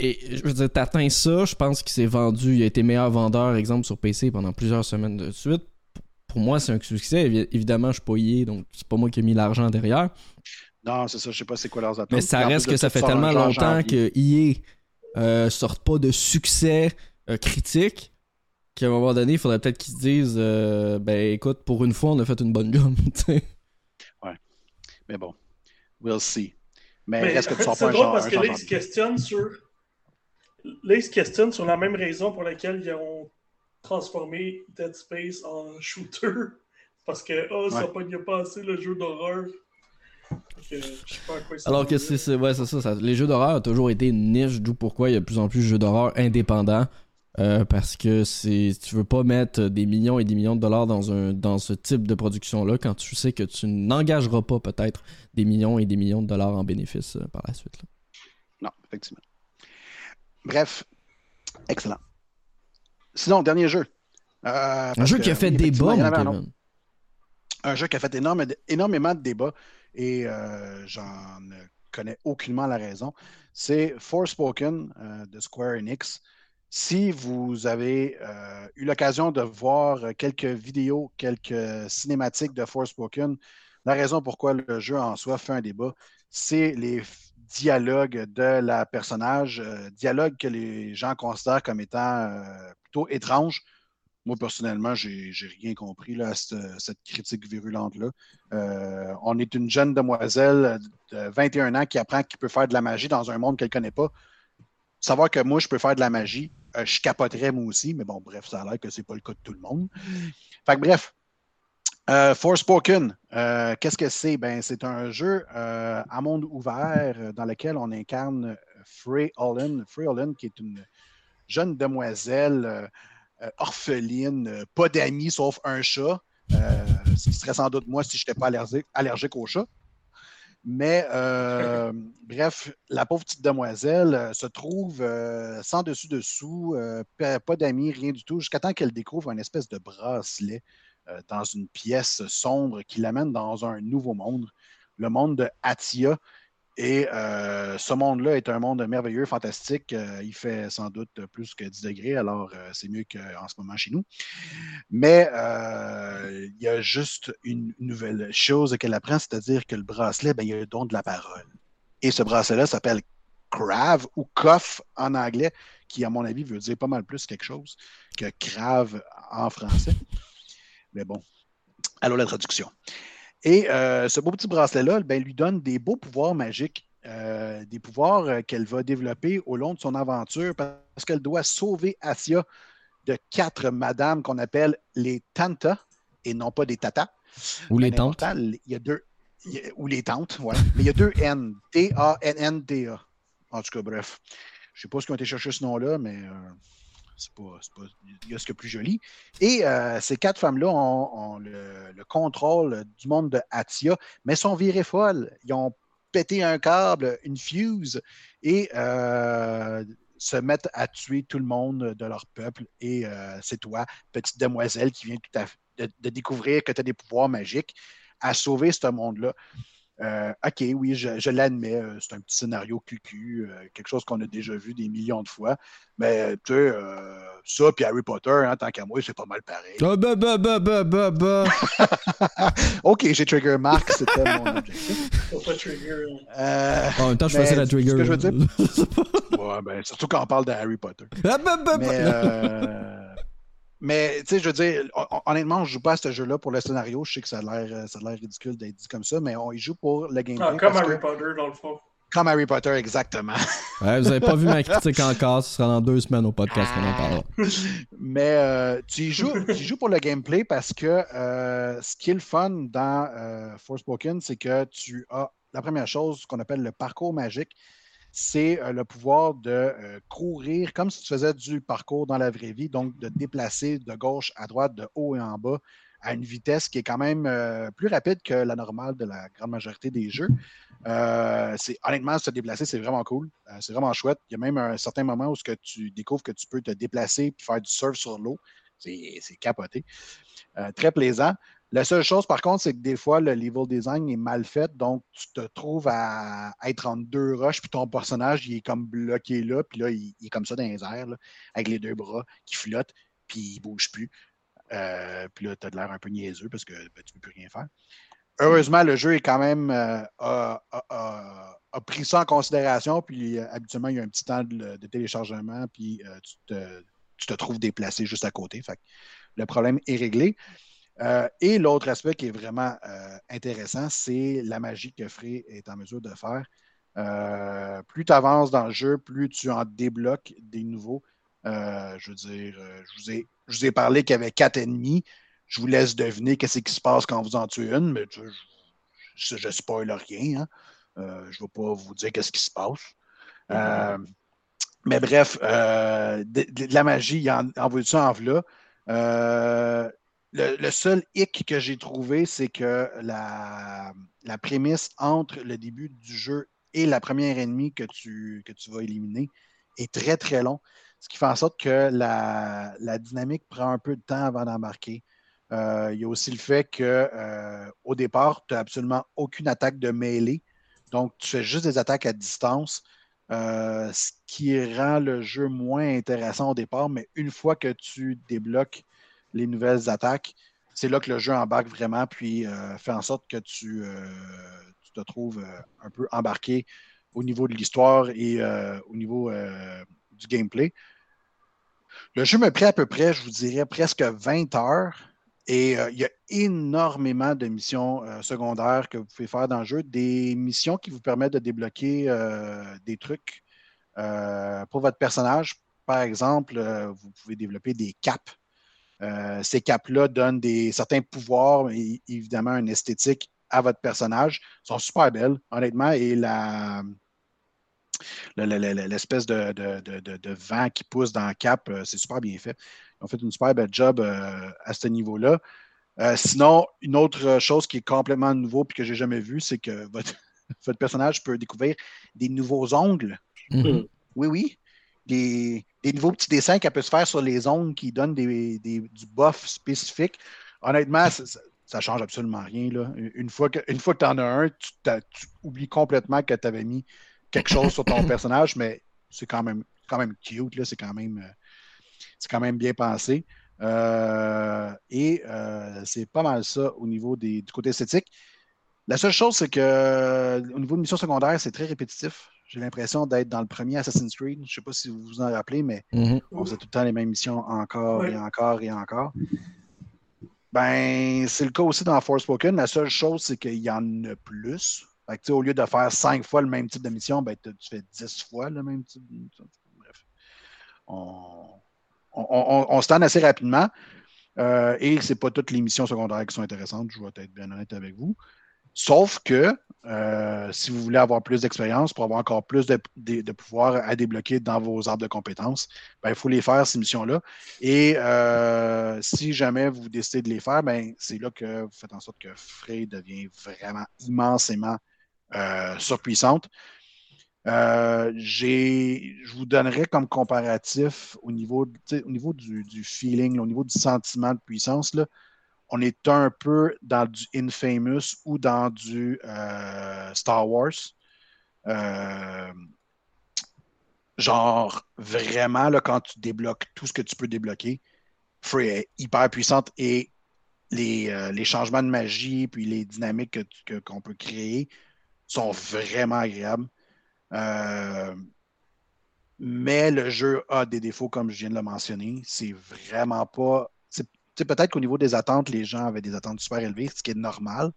Et je veux dire, t'atteins ça, je pense qu'il s'est vendu, il a été meilleur vendeur, exemple, sur P C pendant plusieurs semaines de suite. P- pour moi, c'est un succès. Évi- évidemment, je suis pas I A, donc c'est pas moi qui ai mis l'argent derrière. Non, c'est ça, je sais pas c'est quoi leurs attentes. Mais ça reste que ça fait tellement longtemps que I A euh, sortent pas de succès euh, critique. Qu'à un moment donné, il faudrait peut-être qu'ils se disent euh, « Ben, écoute, pour une fois, on a fait une bonne job. » Ouais. Mais bon. We'll see. Mais, Mais est-ce que tu sors pas un genre... C'est drôle parce que là, ils se questionnent sur... Là, ils se questionnent sur la même raison pour laquelle ils ont transformé Dead Space en shooter. Parce que « Oh, ça ouais. n'a pas assez le jeu d'horreur. » Je sais pas à quoi ça Alors que c'est, c'est... Ouais, c'est ça, ça. Les jeux d'horreur ont toujours été une niche, d'où pourquoi il y a de plus en plus de jeux d'horreur indépendants. Euh, parce que c'est, tu veux pas mettre des millions et des millions de dollars dans, un, dans ce type de production-là quand tu sais que tu n'engageras pas peut-être des millions et des millions de dollars en bénéfices euh, par la suite. Là. Non, effectivement. Bref, excellent. Sinon, dernier jeu. Euh, un jeu que, qui a fait oui, débat, mon Kevin. Non. Un jeu qui a fait énorme, énormément de débats et euh, j'en connais aucunement la raison. C'est Forspoken euh, de Square Enix. Si vous avez euh, eu l'occasion de voir quelques vidéos, quelques cinématiques de Forspoken, la raison pourquoi le jeu en soi fait un débat, c'est les dialogues de la personnage, euh, dialogues que les gens considèrent comme étant euh, plutôt étranges. Moi, personnellement, j'ai, j'ai rien compris là, à cette, cette critique virulente-là. Euh, on est une jeune demoiselle de vingt et un ans qui apprend qu'elle peut faire de la magie dans un monde qu'elle ne connaît pas. Savoir que moi, je peux faire de la magie, euh, je capoterais moi aussi, mais bon, bref, ça a l'air que c'est pas le cas de tout le monde. Fait que bref, euh, Forspoken, euh, qu'est-ce que c'est? Ben, c'est un jeu euh, à monde ouvert dans lequel on incarne Frey Holland. Frey Holland, qui est une jeune demoiselle euh, orpheline, pas d'amis sauf un chat. Euh, ce qui serait sans doute moi si je n'étais pas allergique, allergique au chat. Mais, euh, bref, la pauvre petite demoiselle euh, se trouve euh, sans dessus-dessous, euh, pas d'amis, rien du tout, jusqu'à temps qu'elle découvre une espèce de bracelet euh, dans une pièce sombre qui l'amène dans un nouveau monde, le monde de Athia. Et euh, ce monde-là est un monde merveilleux, fantastique. Euh, il fait sans doute plus que dix degrés, alors euh, c'est mieux qu'en ce moment chez nous. Mais euh, il y a juste une nouvelle chose qu'elle apprend, c'est-à-dire que le bracelet, ben, il y a le don de la parole. Et ce bracelet-là s'appelle Crave ou Coff en anglais, qui, à mon avis, veut dire pas mal plus quelque chose que Crave en français. Mais bon, allô la traduction. Et euh, ce beau petit bracelet-là ben, lui donne des beaux pouvoirs magiques, euh, des pouvoirs euh, qu'elle va développer au long de son aventure parce qu'elle doit sauver Athia de quatre madames qu'on appelle les Tantas et non pas des tatas. Ou les tantes. Il y a deux, il y a, ou les tantes, voilà. Mais il y a deux N, T A N N T A. En tout cas, bref. Je ne sais pas ce qu'ils ont été chercher ce nom-là, mais... Euh... C'est pas, c'est pas, il y a ce que plus joli. Et euh, ces quatre femmes-là ont, ont le, le contrôle du monde de Athia, mais sont virées folles. Ils ont pété un câble, une fuse, et euh, se mettent à tuer tout le monde de leur peuple. Et euh, c'est toi, petite demoiselle, qui vient de, de découvrir que tu as des pouvoirs magiques. à sauver ce monde-là. Euh, OK, oui, je, je l'admets, c'est un petit scénario cucu, euh, quelque chose qu'on a déjà vu des millions de fois, mais tu sais, euh, ça puis Harry Potter, en hein, tant qu'à moi, c'est pas mal pareil. Oh, bah, bah, bah, bah, bah, bah. OK, j'ai trigger Marc, c'était mon objectif. Faut pas trigger. Euh, en même temps, je faisais la trigger. Ce que je veux dire. Ouais, ben, surtout quand on parle de Harry Potter. Ah, bah, bah, mais, euh... Mais, tu sais, je veux dire, honnêtement, on ne joue pas à ce jeu-là pour le scénario. Je sais que ça a l'air, ça a l'air ridicule d'être dit comme ça, mais on y joue pour le gameplay. Ah, comme Harry que... Potter, dans le fond. Comme Harry Potter, exactement. Ouais, vous n'avez pas vu ma critique encore. Ce sera dans deux semaines au podcast qu'on en parlera. Mais euh, tu, y joues, tu y joues pour le gameplay parce que euh, ce qui est le fun dans euh, Forspoken, c'est que tu as la première chose, ce qu'on appelle le parcours magique. C'est euh, le pouvoir de euh, courir comme si tu faisais du parcours dans la vraie vie, donc de te déplacer de gauche à droite, de haut et en bas, à une vitesse qui est quand même euh, plus rapide que la normale de la grande majorité des jeux. Euh, c'est, honnêtement, se déplacer, c'est vraiment cool. Euh, c'est vraiment chouette. Il y a même un certain moment où ce que tu découvres que tu peux te déplacer et faire du surf sur l'eau. C'est, c'est capoté. Euh, très plaisant. La seule chose, par contre, c'est que des fois, le level design est mal fait, donc tu te trouves à être en deux rushs, puis ton personnage, il est comme bloqué là, puis là, il, il est comme ça dans les airs, là, avec les deux bras qui flottent, puis il bouge plus. Euh, puis là, tu as de l'air un peu niaiseux parce que ben, tu ne peux plus rien faire. Heureusement, le jeu est quand même euh, a, a, a, a pris ça en considération, puis euh, habituellement, il y a un petit temps de, de téléchargement, puis euh, tu, te, tu te trouves déplacé juste à côté. Fait que le problème est réglé. Euh, et l'autre aspect qui est vraiment euh, intéressant, c'est la magie que Frey est en mesure de faire. Euh, plus tu avances dans le jeu, plus tu en débloques des nouveaux. Euh, je veux dire, euh, je, vous ai, je vous ai parlé qu'il y avait quatre ennemis. Je vous laisse deviner qu'est-ce qui se passe quand vous en tuez une, mais tu, je, je spoil rien. Hein. Euh, je ne vais pas vous dire qu'est-ce qui se passe. Euh, mais bref, euh, de, de, de la magie, il en, en veut ça, en v'là. Euh, Le, le seul hic que j'ai trouvé, c'est que la, la prémisse entre le début du jeu et la première ennemie que tu, que tu vas éliminer est très, très long. Ce qui fait en sorte que la, la dynamique prend un peu de temps avant d'embarquer. Euh, il y a aussi le fait qu'au euh, départ, tu n'as absolument aucune attaque de mêlée. Donc, tu fais juste des attaques à distance, euh, ce qui rend le jeu moins intéressant au départ. Mais une fois que tu débloques les nouvelles attaques, c'est là que le jeu embarque vraiment, puis euh, fait en sorte que tu, euh, tu te trouves euh, un peu embarqué au niveau de l'histoire et euh, au niveau euh, du gameplay. Le jeu me prend à peu près, je vous dirais, presque vingt heures, et euh, il y a énormément de missions euh, secondaires que vous pouvez faire dans le jeu, des missions qui vous permettent de débloquer euh, des trucs euh, pour votre personnage. Par exemple, euh, vous pouvez développer des capes. Euh, ces capes-là donnent des, certains pouvoirs et évidemment une esthétique à votre personnage. Ils sont super belles, honnêtement, et la, la, la, la, l'espèce de, de, de, de vent qui pousse dans la cape, euh, c'est super bien fait. Ils ont fait une super belle job euh, à ce niveau-là. Euh, sinon, une autre chose qui est complètement nouveau et que je n'ai jamais vu, c'est que votre, votre personnage peut découvrir des nouveaux ongles. Mmh. Oui, oui. Des, des nouveaux petits dessins qu'elle peut se faire sur les ongles qui donnent des, des, du buff spécifique. Honnêtement, ça, ça, ça change absolument rien. Là. Une fois que, une fois que tu en as un, tu, tu oublies complètement que tu avais mis quelque chose sur ton personnage, mais c'est quand même, quand même cute. Là. C'est, quand même, c'est quand même bien pensé. Euh, et euh, c'est pas mal ça au niveau des, du côté esthétique. La seule chose, c'est que au niveau de mission secondaire, c'est très répétitif. J'ai l'impression d'être dans le premier Assassin's Creed. Je ne sais pas si vous vous en rappelez, mais mm-hmm. on faisait tout le temps les mêmes missions encore oui. et encore et encore. Ben, c'est le cas aussi dans Forspoken. La seule chose, c'est qu'il y en a plus. Fait que, au lieu de faire cinq fois le même type de mission, ben, tu fais dix fois le même type de mission. Bref. On, on, on, on se tente assez rapidement. Euh, et ce n'est pas toutes les missions secondaires qui sont intéressantes. Je vais être bien honnête avec vous. Sauf que, euh, si vous voulez avoir plus d'expérience pour avoir encore plus de, de, de pouvoir à débloquer dans vos arbres de compétences, ben, il faut les faire, ces missions-là. Et euh, si jamais vous décidez de les faire, ben, c'est là que vous faites en sorte que Frey devient vraiment immensément euh, surpuissante. Euh, j'ai, je vous donnerai comme comparatif au niveau, au niveau du, du feeling, au niveau du sentiment de puissance, là. on est un peu dans du Infamous ou dans du euh, Star Wars. Euh, genre, vraiment, là, quand tu débloques tout ce que tu peux débloquer, Free est hyper puissante et les, euh, les changements de magie puis les dynamiques que, que, qu'on peut créer sont vraiment agréables. Euh, mais le jeu a des défauts, comme je viens de le mentionner. C'est vraiment pas... C'est, peut-être qu'au niveau des attentes, les gens avaient des attentes super élevées, ce qui est normal,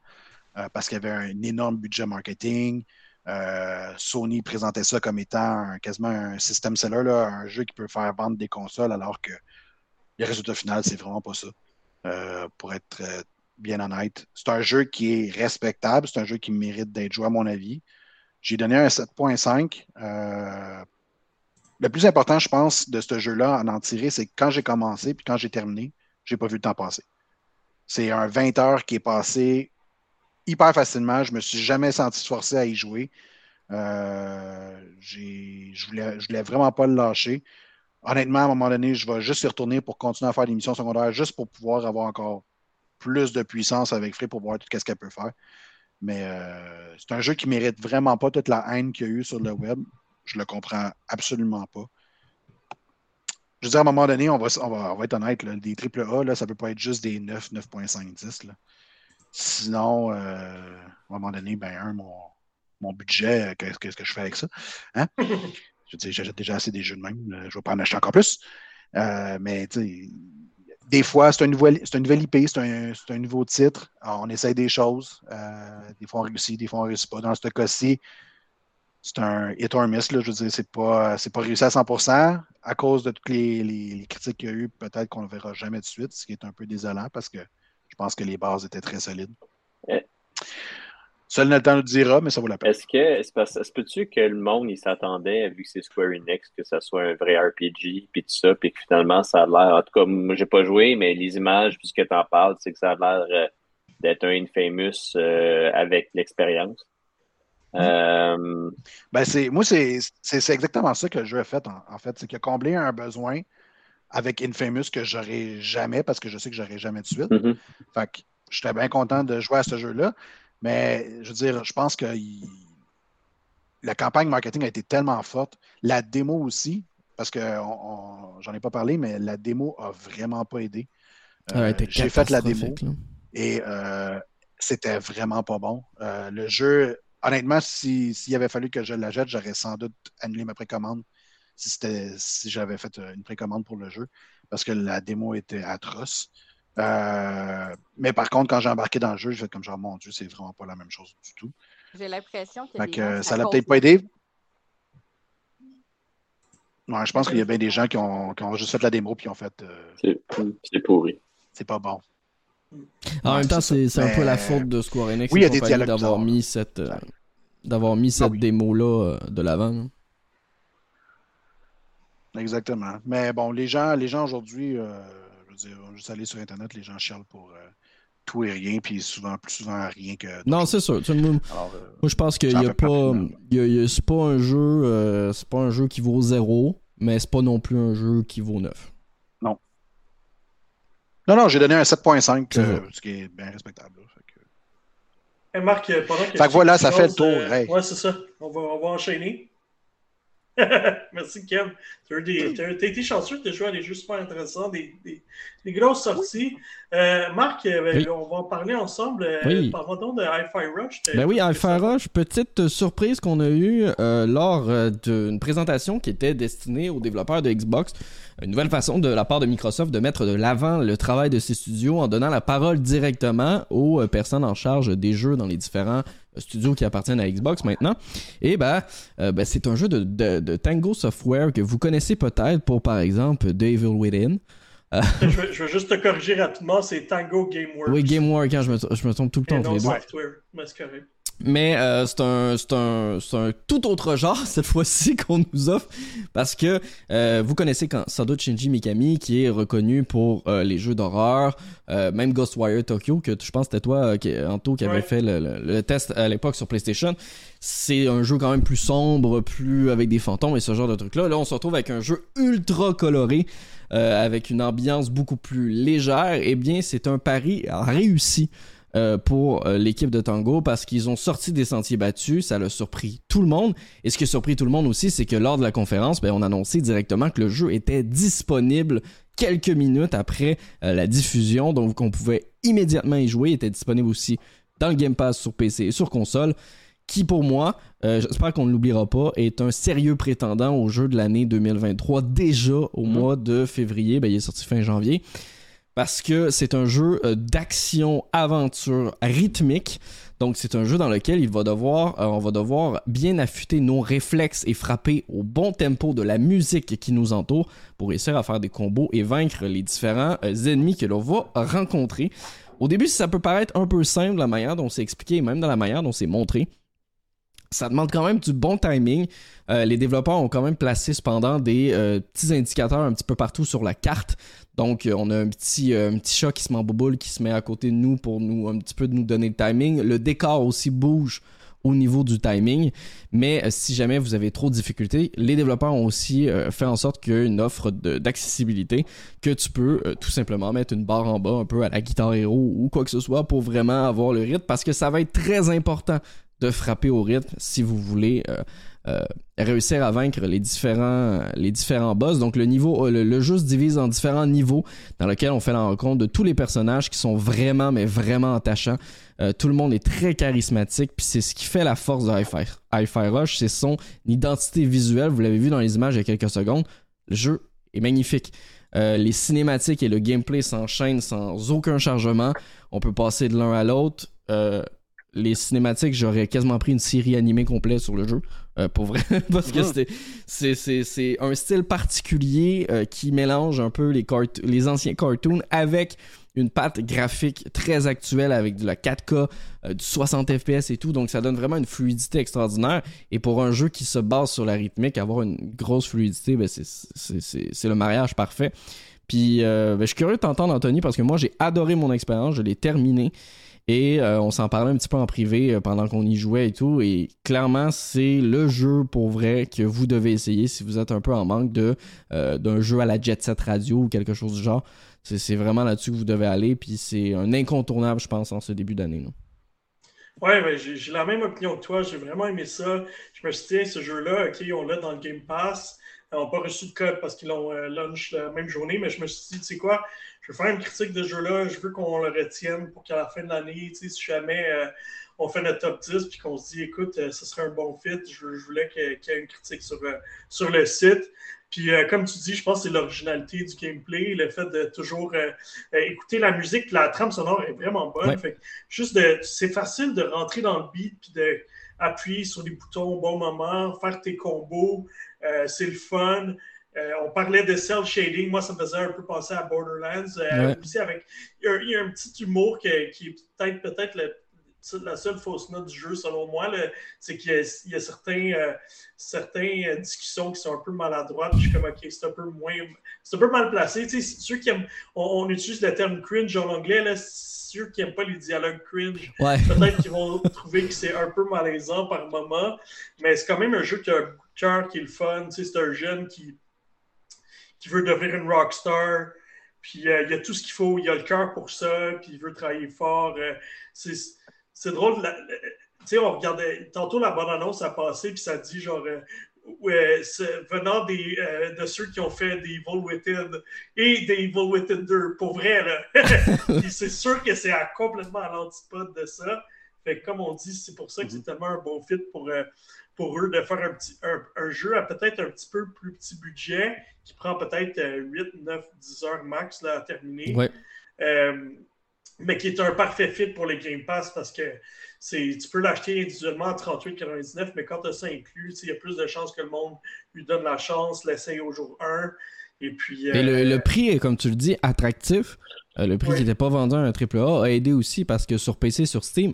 euh, parce qu'il y avait un énorme budget marketing. Euh, Sony présentait ça comme étant un, quasiment un system seller, là, un jeu qui peut faire vendre des consoles, alors que le résultat final, c'est vraiment pas ça. Euh, pour être euh, bien honnête, c'est un jeu qui est respectable, c'est un jeu qui mérite d'être joué à mon avis. J'ai donné un sept virgule cinq. Euh, le plus important, je pense, de ce jeu-là, à en tirer, c'est que quand j'ai commencé puis quand j'ai terminé, j'ai pas vu le temps passer. C'est un vingt heures qui est passé hyper facilement. Je me suis jamais senti forcé à y jouer. Euh, j'ai, je voulais, je voulais vraiment pas le lâcher. Honnêtement, à un moment donné, je vais juste y retourner pour continuer à faire des missions secondaires, juste pour pouvoir avoir encore plus de puissance avec Free pour voir tout ce qu'elle peut faire. Mais euh, c'est un jeu qui mérite vraiment pas toute la haine qu'il y a eu sur le web. Je le comprends absolument pas. Je veux dire, à un moment donné, on va, on va, on va être honnête, là, des triple A, là, ça peut pas être juste des neuf, neuf virgule cinq, dix. Là. Sinon, euh, à un moment donné, ben un, mon, mon budget, qu'est-ce que, que je fais avec ça? Hein? Je veux dire, j'achète déjà assez des jeux de même, là, je vais pas en acheter encore plus. Euh, mais tu sais, des fois, c'est un nouvel, c'est un nouvel I P, c'est un, c'est un nouveau titre. Alors, on essaye des choses. Euh, des fois, on réussit, des fois, on réussit pas. Dans ce cas-ci, c'est un hit or miss, là, je veux dire, c'est pas, c'est pas réussi à cent pour cent. À cause de toutes les, les, les critiques qu'il y a eu, peut-être qu'on ne le verra jamais de suite, ce qui est un peu désolant parce que je pense que les bases étaient très solides. Ouais. Seul Nathan le dira, mais ça vaut la peine. Est-ce que, est-ce peut-tu que le monde, il s'attendait, vu que c'est Square Enix, que ça soit un vrai R P G, puis tout ça, puis que finalement, ça a l'air, en tout cas, moi, j'ai pas joué, mais les images, puisque t'en parles, c'est que ça a l'air euh, d'être un Infamous euh, avec l'expérience. Euh... Ben c'est, moi, c'est, c'est, c'est exactement ça que le jeu a fait, en, en fait. C'est qu'il a comblé un besoin avec Infamous que j'aurais jamais, parce que je sais que j'aurais jamais de suite. Mm-hmm. Fait que j'étais bien content de jouer à ce jeu-là. Mais, je veux dire, je pense que il... la campagne marketing a été tellement forte. La démo aussi, parce que on, on, j'en ai pas parlé, mais la démo a vraiment pas aidé. Euh, ah, j'ai fait la démo là. Et euh, c'était vraiment pas bon. Euh, le jeu... Honnêtement, si, s'il avait fallu que je l'achète, j'aurais sans doute annulé ma précommande si, c'était, si j'avais fait une précommande pour le jeu, parce que la démo était atroce. Euh, mais par contre, quand j'ai embarqué dans le jeu, j'ai fait comme genre, mon Dieu, c'est vraiment pas la même chose du tout. J'ai l'impression qu'il y a des gens, ça l'a peut-être pas aidé. Ouais, je pense qu'il y a bien des gens qui ont, qui ont juste fait la démo et qui ont fait... Euh, c'est, c'est pourri. C'est pas bon. En ouais, même temps, c'est, c'est un peu euh... la faute de Square Enix oui, et compagnie d'avoir mis cette, euh, d'avoir mis cette ah, oui. démo-là euh, de l'avant. Hein. Exactement. Mais bon, les gens, les gens aujourd'hui, euh, je veux dire, on juste aller sur Internet, les gens chialent pour euh, tout et rien, puis souvent plus souvent rien que... Non, c'est sûr. Tu, moi, Alors, euh, moi, je pense que y a pas, y a, y a, c'est, pas un jeu, euh, c'est pas un jeu qui vaut zéro, mais c'est pas non plus un jeu qui vaut neuf. Non. Non, non, j'ai donné un sept virgule cinq, euh, ce qui est bien respectable. Là, fait que... Hey, Marc, pendant que... Fait que voilà, ça fait le tour. Euh... Hey. Ouais, c'est ça. On va, on va enchaîner. Merci, Kev. T'as, des... t'as, t'as été chanceux de jouer à des jeux super intéressants, des, des, des grosses sorties. Oui. Euh, Marc, ben, oui. on va en parler ensemble. Oui. Parlons donc de Hi-Fi Rush. Ben oui, Hi-Fi Rush, petite surprise qu'on a eue euh, lors d'une présentation qui était destinée aux développeurs de Xbox. Une nouvelle façon de la part de Microsoft de mettre de l'avant le travail de ses studios en donnant la parole directement aux personnes en charge des jeux dans les différents studios qui appartiennent à Xbox maintenant. Et ben, euh, ben c'est un jeu de, de, de Tango Software que vous connaissez peut-être pour, par exemple, Devil Within. Euh... Je, veux, je veux juste te corriger rapidement, c'est Tango Gameworks. Oui, Gameworks, hein, je, me, je me trompe tout le temps. Et non, Software, mais c'est correct. Mais euh, c'est un, c'est un, c'est un tout autre genre cette fois-ci qu'on nous offre, parce que euh, vous connaissez quand, sans doute Shinji Mikami, qui est reconnu pour euh, les jeux d'horreur, euh, même Ghostwire Tokyo, que je pense que c'était toi, euh, Anto, qui avait ouais. fait le, le, le test à l'époque sur PlayStation. C'est un jeu quand même plus sombre, plus avec des fantômes et ce genre de trucs-là. Là, on se retrouve avec un jeu ultra coloré, euh, avec une ambiance beaucoup plus légère. Eh bien, c'est un pari réussi. Euh, pour euh, l'équipe de Tango, parce qu'ils ont sorti des sentiers battus, ça l'a surpris tout le monde, et ce qui a surpris tout le monde aussi, c'est que lors de la conférence, ben, on annonçait directement que le jeu était disponible quelques minutes après euh, la diffusion, donc qu'on pouvait immédiatement y jouer. Il était disponible aussi dans le Game Pass sur P C et sur console, qui pour moi, euh, j'espère qu'on ne l'oubliera pas, est un sérieux prétendant au jeu de l'année deux mille vingt-trois, déjà au mois de février, ben, il est sorti fin janvier. Parce que c'est un jeu d'action-aventure rythmique. Donc, c'est un jeu dans lequel il va devoir, euh, on va devoir bien affûter nos réflexes et frapper au bon tempo de la musique qui nous entoure pour réussir à faire des combos et vaincre les différents euh, ennemis que l'on va rencontrer. Au début, ça peut paraître un peu simple, la manière dont c'est expliqué et même dans la manière dont c'est montré. Ça demande quand même du bon timing. Euh, les développeurs ont quand même placé cependant des euh, petits indicateurs un petit peu partout sur la carte. Donc, euh, on a un petit, euh, un petit chat qui se m'embouboule, qui se met à côté de nous pour nous un petit peu de nous donner le timing. Le décor aussi bouge au niveau du timing. Mais euh, si jamais vous avez trop de difficultés, les développeurs ont aussi euh, fait en sorte qu'il y ait une offre de, d'accessibilité, que tu peux euh, tout simplement mettre une barre en bas un peu à la Guitar Hero ou quoi que ce soit pour vraiment avoir le rythme, parce que ça va être très important de frapper au rythme si vous voulez euh, euh, réussir à vaincre les différents, les différents boss. Donc le, niveau, le, le jeu se divise en différents niveaux dans lesquels on fait la rencontre de tous les personnages qui sont vraiment, mais vraiment attachants. Euh, tout le monde est très charismatique, puis c'est ce qui fait la force de Hi-Fi, Hi-Fi Rush, c'est son identité visuelle. Vous l'avez vu dans les images il y a quelques secondes, le jeu est magnifique. Euh, les cinématiques et le gameplay s'enchaînent sans aucun chargement. On peut passer de l'un à l'autre. Euh, Les cinématiques, j'aurais quasiment pris une série animée complète sur le jeu, euh, pour vrai, parce que c'était, c'est, c'est, c'est un style particulier euh, qui mélange un peu les, cart- les anciens cartoons avec une patte graphique très actuelle avec de la quatre K, euh, du soixante F P S et tout, donc ça donne vraiment une fluidité extraordinaire, et pour un jeu qui se base sur la rythmique, avoir une grosse fluidité, ben c'est, c'est, c'est, c'est le mariage parfait. Puis euh, ben, je suis curieux de t'entendre, Anthony, parce que moi j'ai adoré mon expérience, je l'ai terminée. Et euh, on s'en parlait un petit peu en privé euh, pendant qu'on y jouait et tout. Et clairement, c'est le jeu pour vrai que vous devez essayer si vous êtes un peu en manque de, euh, d'un jeu à la Jet Set Radio ou quelque chose du genre. C'est, c'est vraiment là-dessus que vous devez aller. Puis c'est un incontournable, je pense, en ce début d'année. Oui, ouais, j'ai, j'ai la même opinion que toi. J'ai vraiment aimé ça. Je me suis dit, ce jeu-là, OK, on l'a dans le Game Pass. On n'a pas reçu de code parce qu'ils l'ont euh, launch la même journée. Mais je me suis dit, tu sais quoi? Je veux faire une critique de ce jeu-là, je veux qu'on le retienne pour qu'à la fin de l'année, si jamais euh, on fait notre top dix et qu'on se dit, écoute, euh, ce serait un bon fit, je, je voulais que, qu'il y ait une critique sur, euh, sur le site. Puis euh, comme tu dis, je pense que c'est l'originalité du gameplay, le fait de toujours euh, écouter la musique, la trame sonore est vraiment bonne. Ouais. Fait que juste de, c'est facile de rentrer dans le beat puis de appuyer sur les boutons au bon moment, faire tes combos, euh, c'est le fun. Euh, on parlait de cel shading, moi ça me faisait un peu penser à Borderlands, euh, ouais. Aussi avec il y, a, il y a un petit humour que, qui est peut-être peut-être le, la seule fausse note du jeu selon moi, là, c'est qu'il y a, il y a certains, euh, certaines discussions qui sont un peu maladroites. Je suis comme ok, c'est un peu moins, c'est un peu mal placé. Tu sais, ceux qui aiment, on, on utilise le terme cringe en anglais là. Ceux qui n'aiment pas les dialogues cringe, ouais. Peut-être qu'ils vont trouver que c'est un peu malaisant par moment, mais c'est quand même un jeu qui a un cœur, qui est le fun. Tu sais, c'est un jeune qui qui veut devenir une rockstar, puis euh, il y a tout ce qu'il faut, il a le cœur pour ça, puis il veut travailler fort. Euh, c'est, c'est drôle, la, la, tu sais, on regardait, tantôt la bande-annonce a passé, puis ça dit genre, euh, euh, venant des, euh, de ceux qui ont fait des Evil Within et des Evil Within deux, pour vrai, là. Puis c'est sûr que c'est à, complètement à l'antipode de ça. Fait que comme on dit, c'est pour ça que c'est tellement un bon fit pour... Euh, pour eux de faire un, petit, un, un jeu à peut-être un petit peu plus petit budget, qui prend peut-être huit, neuf, dix heures max là, à terminer, ouais. euh, mais qui est un parfait fit pour les Game Pass, parce que c'est, tu peux l'acheter individuellement à trente-huit quatre-vingt-dix-neuf, mais quand tu as ça inclus, il y a plus de chances que le monde lui donne la chance, l'essaye au jour un. Et puis, euh, mais le, le prix est, comme tu le dis, attractif. Euh, le prix ouais. qui n'était pas vendu à un triple A a aidé aussi, parce que sur P C, sur Steam,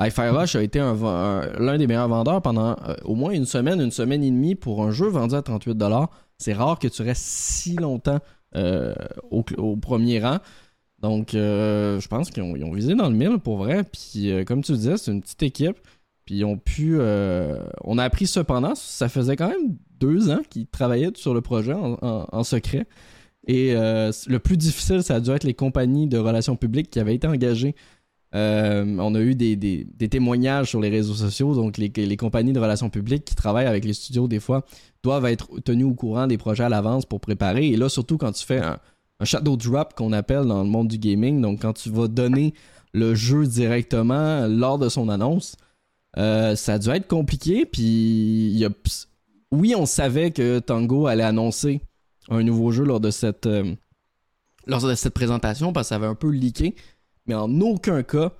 Hi-Fi Rush a été un, un, l'un des meilleurs vendeurs pendant euh, au moins une semaine, une semaine et demie pour un jeu vendu à trente-huit dollars. C'est rare que tu restes si longtemps euh, au, au premier rang. Donc, euh, je pense qu'ils ont, ils ont visé dans le mille pour vrai. Puis, euh, comme tu disais, c'est une petite équipe. Puis, ils ont pu. Euh, on a appris cependant, ça faisait quand même deux ans qu'ils travaillaient sur le projet en, en, en secret. Et euh, le plus difficile, ça a dû être les compagnies de relations publiques qui avaient été engagées. Euh, on a eu des, des, des témoignages sur les réseaux sociaux. Donc, les, les compagnies de relations publiques qui travaillent avec les studios, des fois, doivent être tenues au courant des projets à l'avance pour préparer. Et là, surtout quand tu fais un, un shadow drop qu'on appelle dans le monde du gaming. Donc, quand tu vas donner le jeu directement lors de son annonce, euh, ça a dû être compliqué. Puis, y a... oui, on savait que Tango allait annoncer un nouveau jeu lors de cette, euh, lors de cette présentation parce que ça avait un peu leaké. Mais en aucun cas,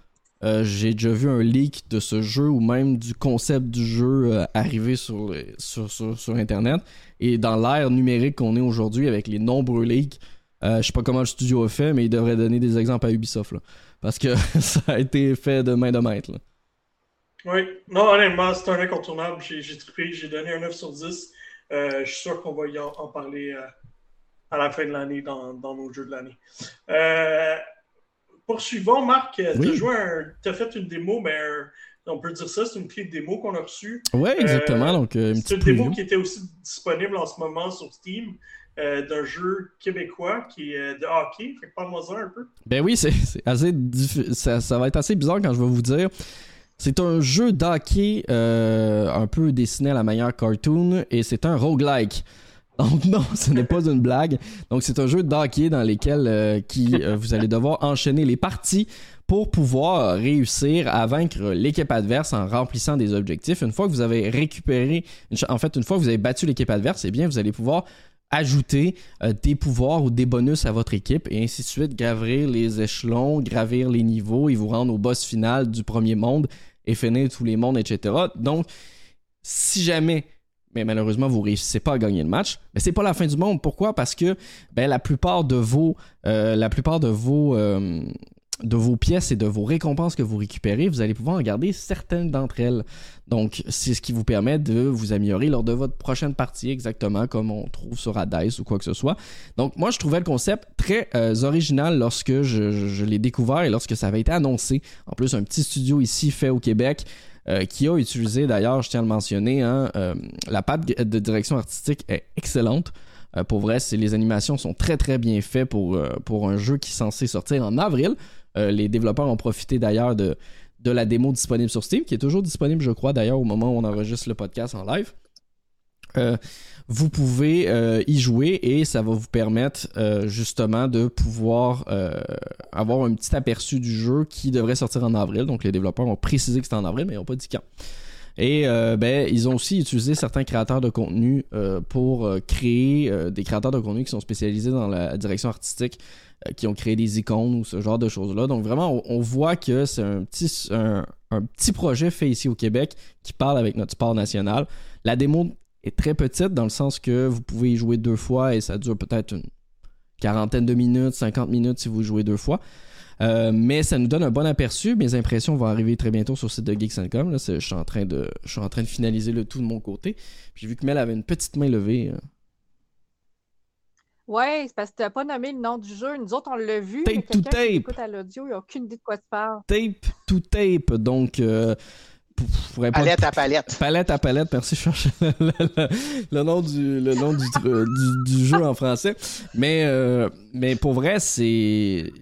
euh, j'ai déjà vu un leak de ce jeu ou même du concept du jeu euh, arriver sur, les, sur, sur, sur Internet. Et dans l'ère numérique qu'on est aujourd'hui avec les nombreux leaks, euh, je sais pas comment le studio a fait, mais il devrait donner des exemples à Ubisoft. Là, parce que ça a été fait de main de maître. Là. Oui. Non, honnêtement, c'est un incontournable. J'ai, j'ai trippé, j'ai donné un neuf sur dix. Euh, je suis sûr qu'on va y en, en parler euh, à la fin de l'année dans, dans nos jeux de l'année. Euh... Poursuivons, Marc, tu as oui. joué un... t'as fait une démo, mais un... on peut dire ça, c'est une clé de démo qu'on a reçue. Oui, exactement. Euh, donc, euh, une c'est une démo qui était aussi disponible en ce moment sur Steam euh, d'un jeu québécois qui est de hockey. Fait que parle-moi-en un peu. Ben oui, c'est, c'est assez diffu... ça, ça va être assez bizarre quand je vais vous dire. C'est un jeu d'hockey euh, un peu dessiné à la manière cartoon et c'est un roguelike. Donc non, ce n'est pas une blague. Donc c'est un jeu d'hockey dans lequel euh, qui, euh, vous allez devoir enchaîner les parties pour pouvoir réussir à vaincre l'équipe adverse en remplissant des objectifs. Une fois que vous avez récupéré, en fait une fois que vous avez battu l'équipe adverse, eh bien vous allez pouvoir ajouter euh, des pouvoirs ou des bonus à votre équipe et ainsi de suite, gravir les échelons, gravir les niveaux et vous rendre au boss final du premier monde et finir tous les mondes, et cetera. Donc si jamais... mais malheureusement, vous ne réussissez pas à gagner le match. Mais c'est pas la fin du monde. Pourquoi? Parce que ben, la plupart de vos, euh, la plupart de vos, euh, de vos pièces et de vos récompenses que vous récupérez, vous allez pouvoir en garder certaines d'entre elles. Donc, c'est ce qui vous permet de vous améliorer lors de votre prochaine partie, exactement comme on trouve sur Hades ou quoi que ce soit. Donc, moi, je trouvais le concept très euh, original lorsque je, je, je l'ai découvert et lorsque ça avait été annoncé. En plus, un petit studio ici fait au Québec... Euh, qui a utilisé, d'ailleurs, je tiens à le mentionner, hein, euh, la patte de direction artistique est excellente. Euh, pour vrai, c'est, les animations sont très, très bien faites pour, euh, pour un jeu qui est censé sortir en avril. Euh, les développeurs ont profité, d'ailleurs, de, de la démo disponible sur Steam, qui est toujours disponible, je crois, d'ailleurs, au moment où on enregistre le podcast en live. Euh, vous pouvez euh, y jouer et ça va vous permettre euh, justement de pouvoir euh, avoir un petit aperçu du jeu qui devrait sortir en avril. Donc les développeurs ont précisé que c'était en avril, mais ils n'ont pas dit quand. Et euh, ben, ils ont aussi utilisé certains créateurs de contenu euh, pour euh, créer euh, des créateurs de contenu qui sont spécialisés dans la direction artistique, euh, qui ont créé des icônes ou ce genre de choses-là. Donc vraiment, on, on voit que c'est un petit, un, un petit projet fait ici au Québec qui parle avec notre sport national. La démo est très petite dans le sens que vous pouvez y jouer deux fois et ça dure peut-être une quarantaine de minutes, cinquante minutes si vous jouez deux fois. Euh, mais ça nous donne un bon aperçu. Mes impressions vont arriver très bientôt sur le site de Geeks and Com. Là, je suis en train de, je suis en train de finaliser le tout de mon côté. Puis vu que Mel avait une petite main levée... Euh... Ouais, c'est parce que tu n'as pas nommé le nom du jeu. Nous autres, on l'a vu. Tape to Tape! Qui écoute à l'audio, ils n'ont aucune idée de quoi tu parles. Tape to Tape, donc... Euh... Pour palette à palette. Palette à palette, merci, je cherche le, le, le nom, du, le nom du, du, du jeu en français. Mais, euh, mais pour vrai, c'est,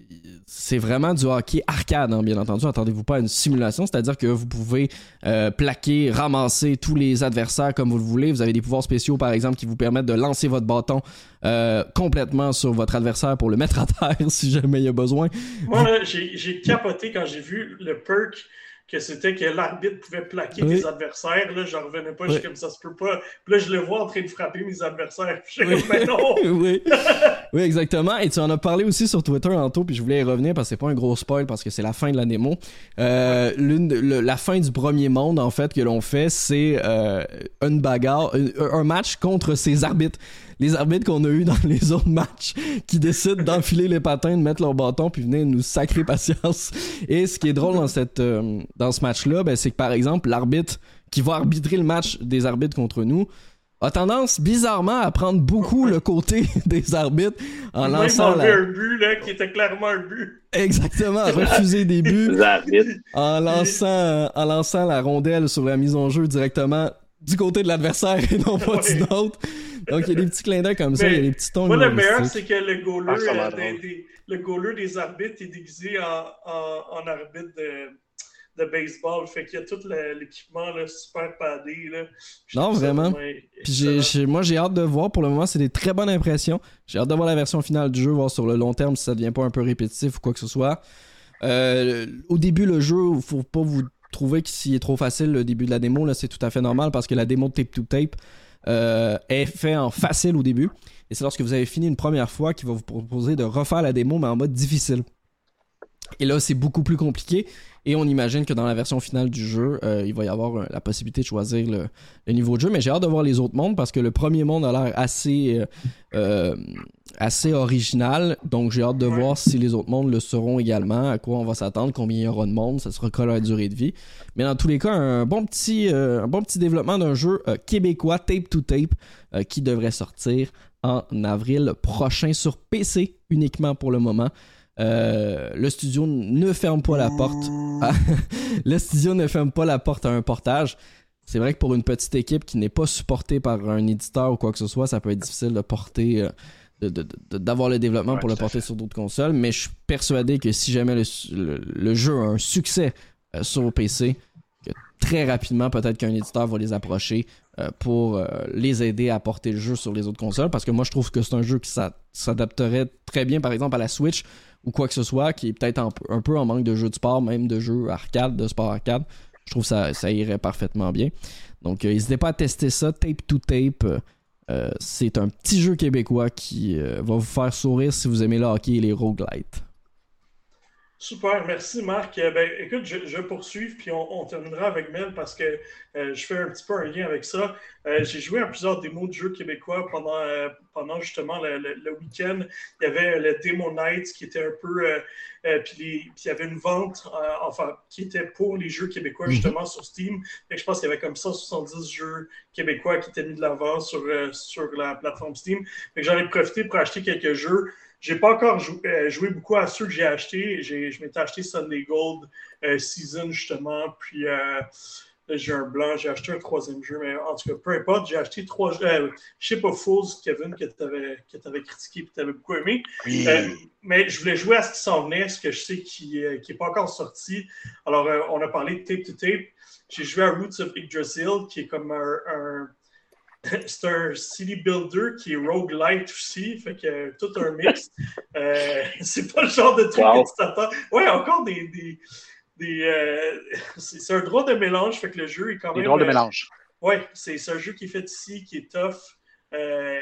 c'est vraiment du hockey arcade, hein, bien entendu. Attendez-vous pas à une simulation, c'est-à-dire que vous pouvez euh, plaquer, ramasser tous les adversaires comme vous le voulez. Vous avez des pouvoirs spéciaux, par exemple, qui vous permettent de lancer votre bâton euh, complètement sur votre adversaire pour le mettre à terre si jamais il y a besoin. Moi, là, j'ai, j'ai capoté quand j'ai vu le perk que c'était que l'arbitre pouvait plaquer oui. des adversaires. Là, j'en revenais pas, oui. je suis comme ça, se peut pas. Puis là, je le vois en train de frapper mes adversaires. Puis je suis comme, mais non! oui. oui, exactement. Et tu en as parlé aussi sur Twitter, Anto, puis je voulais y revenir parce que c'est pas un gros spoil, parce que c'est la fin de la démo. Euh, l'une, le, la fin du premier monde, en fait, que l'on fait, c'est euh, une bagarre, un, un match contre ces arbitres. les arbitres qu'on a eu dans les autres matchs qui décident d'enfiler les patins, de mettre leur bâton puis venir nous sacrer patience. Et ce qui est drôle dans cette euh, dans ce match-là, ben, c'est que par exemple l'arbitre qui va arbitrer le match des arbitres contre nous a tendance bizarrement à prendre beaucoup le côté des arbitres en lançant la... un but là qui était clairement un but. Exactement, à refuser des buts en lançant en lançant la rondelle sur la mise en jeu directement du côté de l'adversaire et non pas ouais. du nôtre. Donc il y a des petits clins d'œil comme mais ça, il y a des petits tons. Moi le meilleur c'est que le goaler ah, des, des, le goaler des arbitres est déguisé en en, en arbitre de de baseball, fait qu'il y a tout le, l'équipement là, super padé là. Je non vraiment. Puis j'ai, j'ai, moi j'ai hâte de voir. Pour le moment, c'est des très bonnes impressions. J'ai hâte de voir la version finale du jeu, voir sur le long terme si ça devient pas un peu répétitif ou quoi que ce soit. Euh, au début le jeu, faut pas vous trouver qu'il est trop facile. Le début de la démo là, c'est tout à fait normal parce que la démo de Tape to Tape euh, est fait en facile au début et c'est lorsque vous avez fini une première fois qu'il va vous proposer de refaire la démo mais en mode difficile. Et là, c'est beaucoup plus compliqué. Et on imagine que dans la version finale du jeu, euh, il va y avoir euh, la possibilité de choisir le, le niveau de jeu. Mais j'ai hâte de voir les autres mondes parce que le premier monde a l'air assez, euh, assez original. Donc, j'ai hâte de ouais. voir si les autres mondes le seront également, à quoi on va s'attendre, combien il y aura de mondes, ça sera quoi la durée de vie. Mais dans tous les cas, un bon petit, euh, un bon petit développement d'un jeu euh, québécois, Tape to Tape, euh, qui devrait sortir en avril prochain sur P C uniquement pour le moment. Euh, le studio ne ferme pas la porte à... le studio ne ferme pas la porte à un portage. C'est vrai que pour une petite équipe qui n'est pas supportée par un éditeur ou quoi que ce soit, ça peut être difficile de porter de, de, de, d'avoir le développement ouais, pour le porter fait. Sur d'autres consoles, mais je suis persuadé que si jamais le, le, le jeu a un succès euh, sur P C, que très rapidement peut-être qu'un éditeur va les approcher euh, pour euh, les aider à porter le jeu sur les autres consoles, parce que moi je trouve que c'est un jeu qui ça, s'adapterait très bien par exemple à la Switch ou quoi que ce soit, qui est peut-être un, un peu en manque de jeux de sport, même de jeux arcade, de sport arcade. Je trouve que ça, ça irait parfaitement bien. Donc, euh, n'hésitez pas à tester ça. Tape to Tape, euh, c'est un petit jeu québécois qui euh, va vous faire sourire si vous aimez le hockey et les roguelites. Super, merci Marc. Euh, ben, écoute, je, je poursuis, puis on, on terminera avec Mel parce que euh, je fais un petit peu un lien avec ça. Euh, j'ai joué à plusieurs démos de jeux québécois pendant, euh, pendant justement le, le, le week-end. Il y avait le Demo Night qui était un peu... Euh, euh, puis, les, puis il y avait une vente euh, enfin qui était pour les jeux québécois justement sur Steam. Et je pense qu'il y avait comme cent soixante-dix jeux québécois qui étaient mis de l'avant sur, euh, sur la plateforme Steam. Fait que j'en ai profité pour acheter quelques jeux. J'ai pas encore joué, euh, joué beaucoup à ceux que j'ai achetés. J'ai, je m'étais acheté Sunday Gold, euh, SEASON justement, puis euh, j'ai un blanc, j'ai acheté un troisième jeu, mais en tout cas, peu importe, j'ai acheté trois jeux. Euh, Ship of Fools, Kevin, que t'avais, que t'avais critiqué et que t'avais beaucoup aimé. Oui. Euh, mais je voulais jouer à ce qui s'en venait, ce que je sais qui n'est euh, pas encore sorti. Alors, euh, on a parlé de Tape to Tape. J'ai joué à Roots of Yggdrasil, qui est comme un... un c'est un city builder qui est roguelite aussi, fait que euh, tout un mix. Euh, c'est pas le genre de truc wow. que tu t'attends. Ouais, encore des... des, des euh, c'est, c'est un drôle de mélange, fait que le jeu est quand même... Des drôles de euh, mélange. Ouais, c'est, c'est un jeu qui est fait ici, qui est tough. Euh,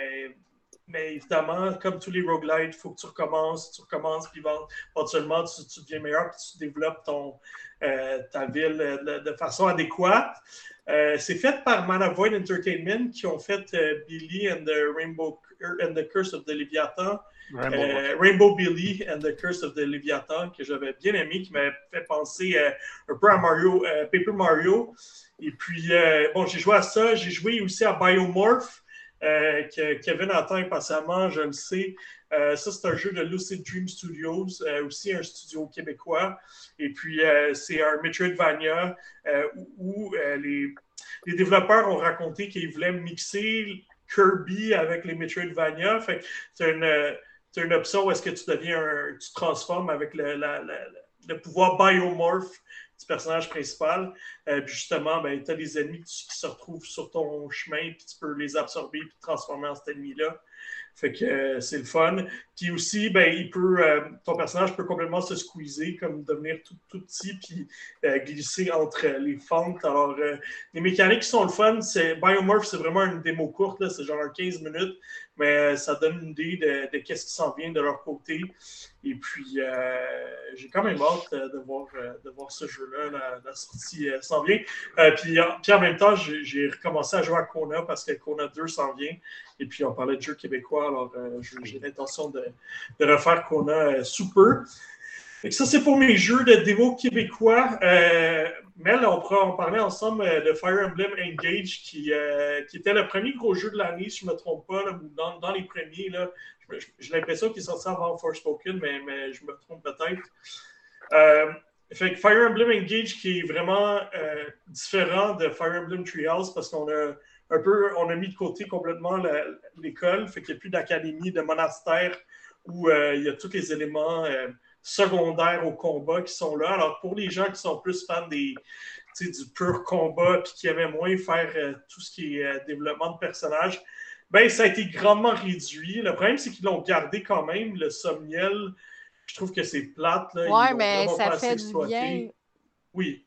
mais évidemment, comme tous les roguelites, il faut que tu recommences, tu recommences, puis éventuellement, tu, tu deviens meilleur, puis tu développes ton, euh, ta ville de, de façon adéquate. Euh, c'est fait par Manavoid Entertainment qui ont fait euh, Billy and the Rainbow and the Curse of the Leviathan. Rainbow, euh, Rainbow Billy and the Curse of the Leviathan, que j'avais bien aimé, qui m'avait fait penser euh, un peu à Mario, euh, Paper Mario. Et puis, euh, bon, j'ai joué à ça. J'ai joué aussi à Biomorph, euh, que Kevin attend impatiemment, je le sais. Euh, ça, c'est un jeu de Lucid Dream Studios, euh, aussi un studio québécois. Et puis, euh, c'est un Metroidvania euh, où, où euh, les, les développeurs ont raconté qu'ils voulaient mixer Kirby avec les Metroidvania. Fait que c'est une, c'est une option où est-ce que tu deviens un, tu te transformes avec le, la, la, le pouvoir biomorph du personnage principal. Euh, puis justement, ben, tu as des ennemis qui, qui se retrouvent sur ton chemin, puis tu peux les absorber puis te transformer en cet ennemi-là. Fait que euh, c'est le fun. Puis aussi, ben, il peut, euh, ton personnage peut complètement se squeezer, comme devenir tout, tout petit, puis euh, glisser entre euh, les fentes. Alors, euh, les mécaniques qui sont le fun, c'est Biomorph, c'est vraiment une démo courte, là, c'est genre quinze minutes, mais euh, ça donne une idée de, de qu'est-ce qui s'en vient de leur côté. Et puis, euh, j'ai quand même hâte euh, de, voir, euh, de voir ce jeu-là, la, la sortie euh, s'en vient. Euh, puis, en, puis en même temps, j'ai, j'ai recommencé à jouer à Kona, parce que Kona deux s'en vient. Et puis, on parlait de jeux québécois, alors euh, j'ai l'intention de, de refaire qu'on a euh, sous peu. Et ça, c'est pour mes jeux de démo québécois. Euh, Mel, on, on parlait ensemble de Fire Emblem Engage, qui, euh, qui était le premier gros jeu de l'année, si je ne me trompe pas, là, dans, dans les premiers. Là. J'ai l'impression qu'il est sorti avant Forspoken, mais, mais je me trompe peut-être. Euh, fait que Fire Emblem Engage, qui est vraiment euh, différent de Fire Emblem Three Houses, parce qu'on a un peu, on a mis de côté complètement la, l'école, fait qu'il n'y a plus d'académie, de monastère, où euh, il y a tous les éléments euh, secondaires au combat qui sont là. Alors, pour les gens qui sont plus fans des, du pur combat, puis qui aimaient moins faire euh, tout ce qui est euh, développement de personnages, ben ça a été grandement réduit. Le problème, c'est qu'ils l'ont gardé quand même, le sommiel. Je trouve que c'est plate. Oui, mais ça fait du bien. Oui.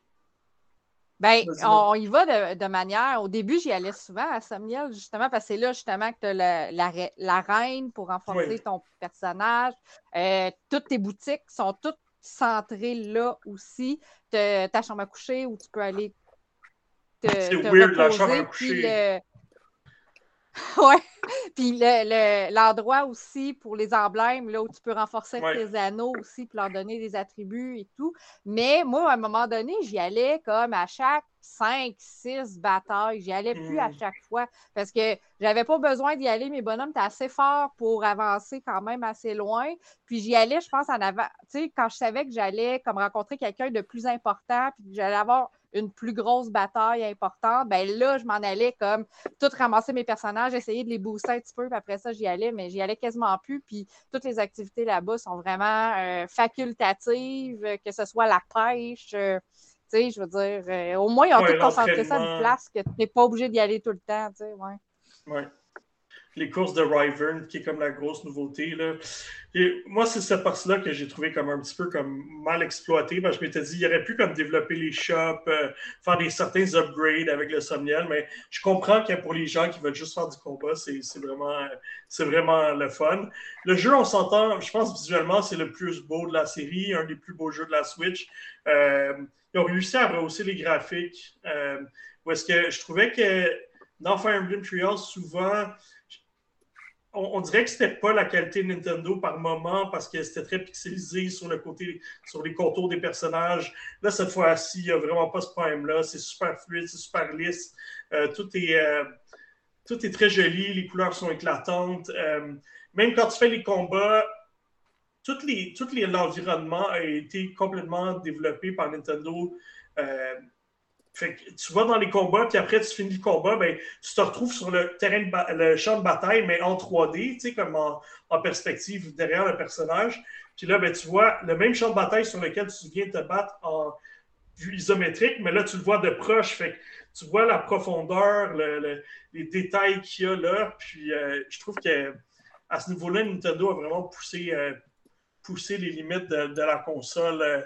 Bien, on, on y va de, de manière... Au début, j'y allais souvent à Sommiel, justement, parce que c'est là, justement, que tu as la, la, la reine pour renforcer oui. ton personnage. Euh, toutes tes boutiques sont toutes centrées là aussi. T'as, ta chambre à coucher où tu peux aller te, c'est te weird, reposer. La chambre à coucher. Oui, puis le, le, l'endroit aussi pour les emblèmes, là où tu peux renforcer ouais. tes anneaux aussi, puis leur donner des attributs et tout. Mais moi, à un moment donné, j'y allais comme à chaque cinq six batailles. J'y allais plus mmh. à chaque fois parce que j'avais pas besoin d'y aller. Mes bonhommes étaient assez forts pour avancer quand même assez loin. Puis j'y allais, je pense, en avant. Tu sais, quand je savais que j'allais comme rencontrer quelqu'un de plus important, puis que j'allais avoir une plus grosse bataille importante, bien là, je m'en allais comme tout ramasser mes personnages, essayer de les booster un petit peu, puis après ça, j'y allais, mais j'y allais quasiment plus, puis toutes les activités là-bas sont vraiment euh, facultatives, que ce soit la pêche, euh, tu sais, je veux dire, euh, au moins, ils ont ouais, tout concentré ça à une place que tu n'es pas obligé d'y aller tout le temps, tu sais, ouais. Ouais. Les courses de Ryvern, qui est comme la grosse nouveauté, là. Et moi, c'est cette partie-là que j'ai trouvé comme un petit peu comme mal exploitée. Parce que je m'étais dit, il aurait pu comme développer les shops, euh, faire des certains upgrades avec le somniel, mais je comprends que pour les gens qui veulent juste faire du combat, c'est, c'est, vraiment, c'est vraiment le fun. Le jeu, on s'entend, je pense visuellement, c'est le plus beau de la série, un des plus beaux jeux de la Switch. Euh, ils ont réussi à rehausser les graphiques. Euh, parce que je trouvais que dans Fire Emblem Three Houses, souvent... On, on dirait que c'était pas la qualité de Nintendo par moment parce que c'était très pixelisé sur le côté, sur les contours des personnages. Là, cette fois-ci, il n'y a vraiment pas ce problème-là. C'est super fluide, c'est super lisse. Euh, tout est, euh, tout est très joli. Les couleurs sont éclatantes. Euh, même quand tu fais les combats, tout, les, tout les, l'environnement a été complètement développé par Nintendo. Euh, Fait que tu vas dans les combats, puis après, tu finis le combat, ben, tu te retrouves sur le terrain, de ba- le champ de bataille, mais en trois D, tu sais, comme en, en perspective derrière le personnage. Puis là, ben, tu vois le même champ de bataille sur lequel tu viens te battre en vue isométrique, mais là, tu le vois de proche. Fait que tu vois la profondeur, le, le, les détails qu'il y a là. Puis euh, je trouve qu'à ce niveau-là, Nintendo a vraiment poussé, euh, poussé les limites de, de la console. Euh,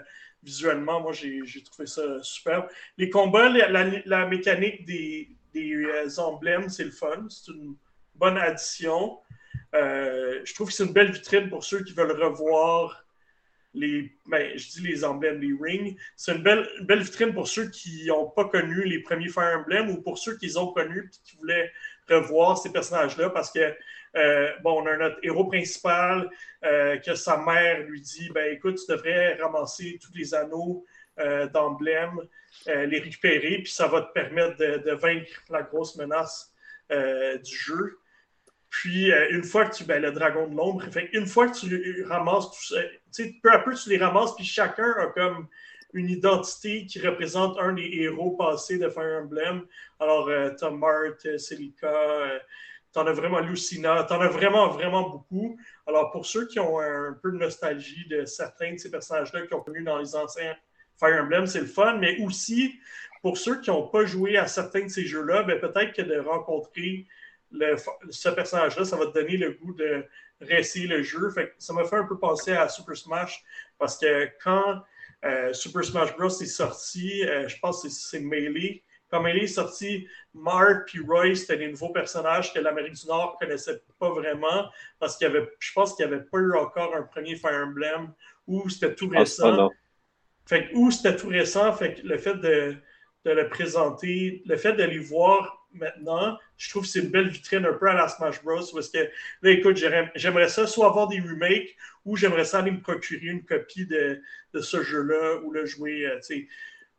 Visuellement, moi, j'ai, j'ai trouvé ça superbe. Les combats, la, la, la mécanique des, des euh, emblèmes, c'est le fun. C'est une bonne addition. Euh, je trouve que c'est une belle vitrine pour ceux qui veulent revoir les... Ben, je dis les emblèmes, les rings. C'est une belle, une belle vitrine pour ceux qui n'ont pas connu les premiers Fire Emblem ou pour ceux qui les ont connus et qui voulaient revoir ces personnages-là parce que Euh, bon, on a notre héros principal euh, que sa mère lui dit « Ben écoute, tu devrais ramasser tous les anneaux euh, d'emblème, euh, les récupérer, puis ça va te permettre de, de vaincre la grosse menace euh, du jeu. » Puis, euh, une fois que tu... Ben, le dragon de l'ombre, fait, une fois que tu ramasses tout ça, tu sais, peu à peu, tu les ramasses, puis chacun a comme une identité qui représente un des héros passés de Fire Emblem. Alors, euh, t'as Marc, Celica... Euh, T'en as vraiment Lucina, t'en as vraiment, vraiment beaucoup. Alors, pour ceux qui ont un peu de nostalgie de certains de ces personnages-là qui ont connu dans les anciens Fire Emblem, c'est le fun. Mais aussi, pour ceux qui n'ont pas joué à certains de ces jeux-là, bien, peut-être que de rencontrer le, ce personnage-là, ça va te donner le goût de réessayer le jeu. Fait que ça m'a fait un peu penser à Super Smash parce que quand euh, Super Smash Bros. Est sorti, euh, je pense que c'est, c'est Melee. Comme elle est sortie, Marc et Roy, c'était des nouveaux personnages que l'Amérique du Nord ne connaissait pas vraiment parce qu'il y avait, je pense qu'il n'y avait pas eu encore un premier Fire Emblem où c'était tout récent. Oh, fait que, où c'était tout récent, fait que le fait de, de le présenter. Le fait de les voir maintenant, je trouve que c'est une belle vitrine un peu à la Smash Bros. Parce que là, écoute, j'aimerais ça soit avoir des remakes ou j'aimerais ça aller me procurer une copie de, de ce jeu-là ou le jouer, euh, tu sais,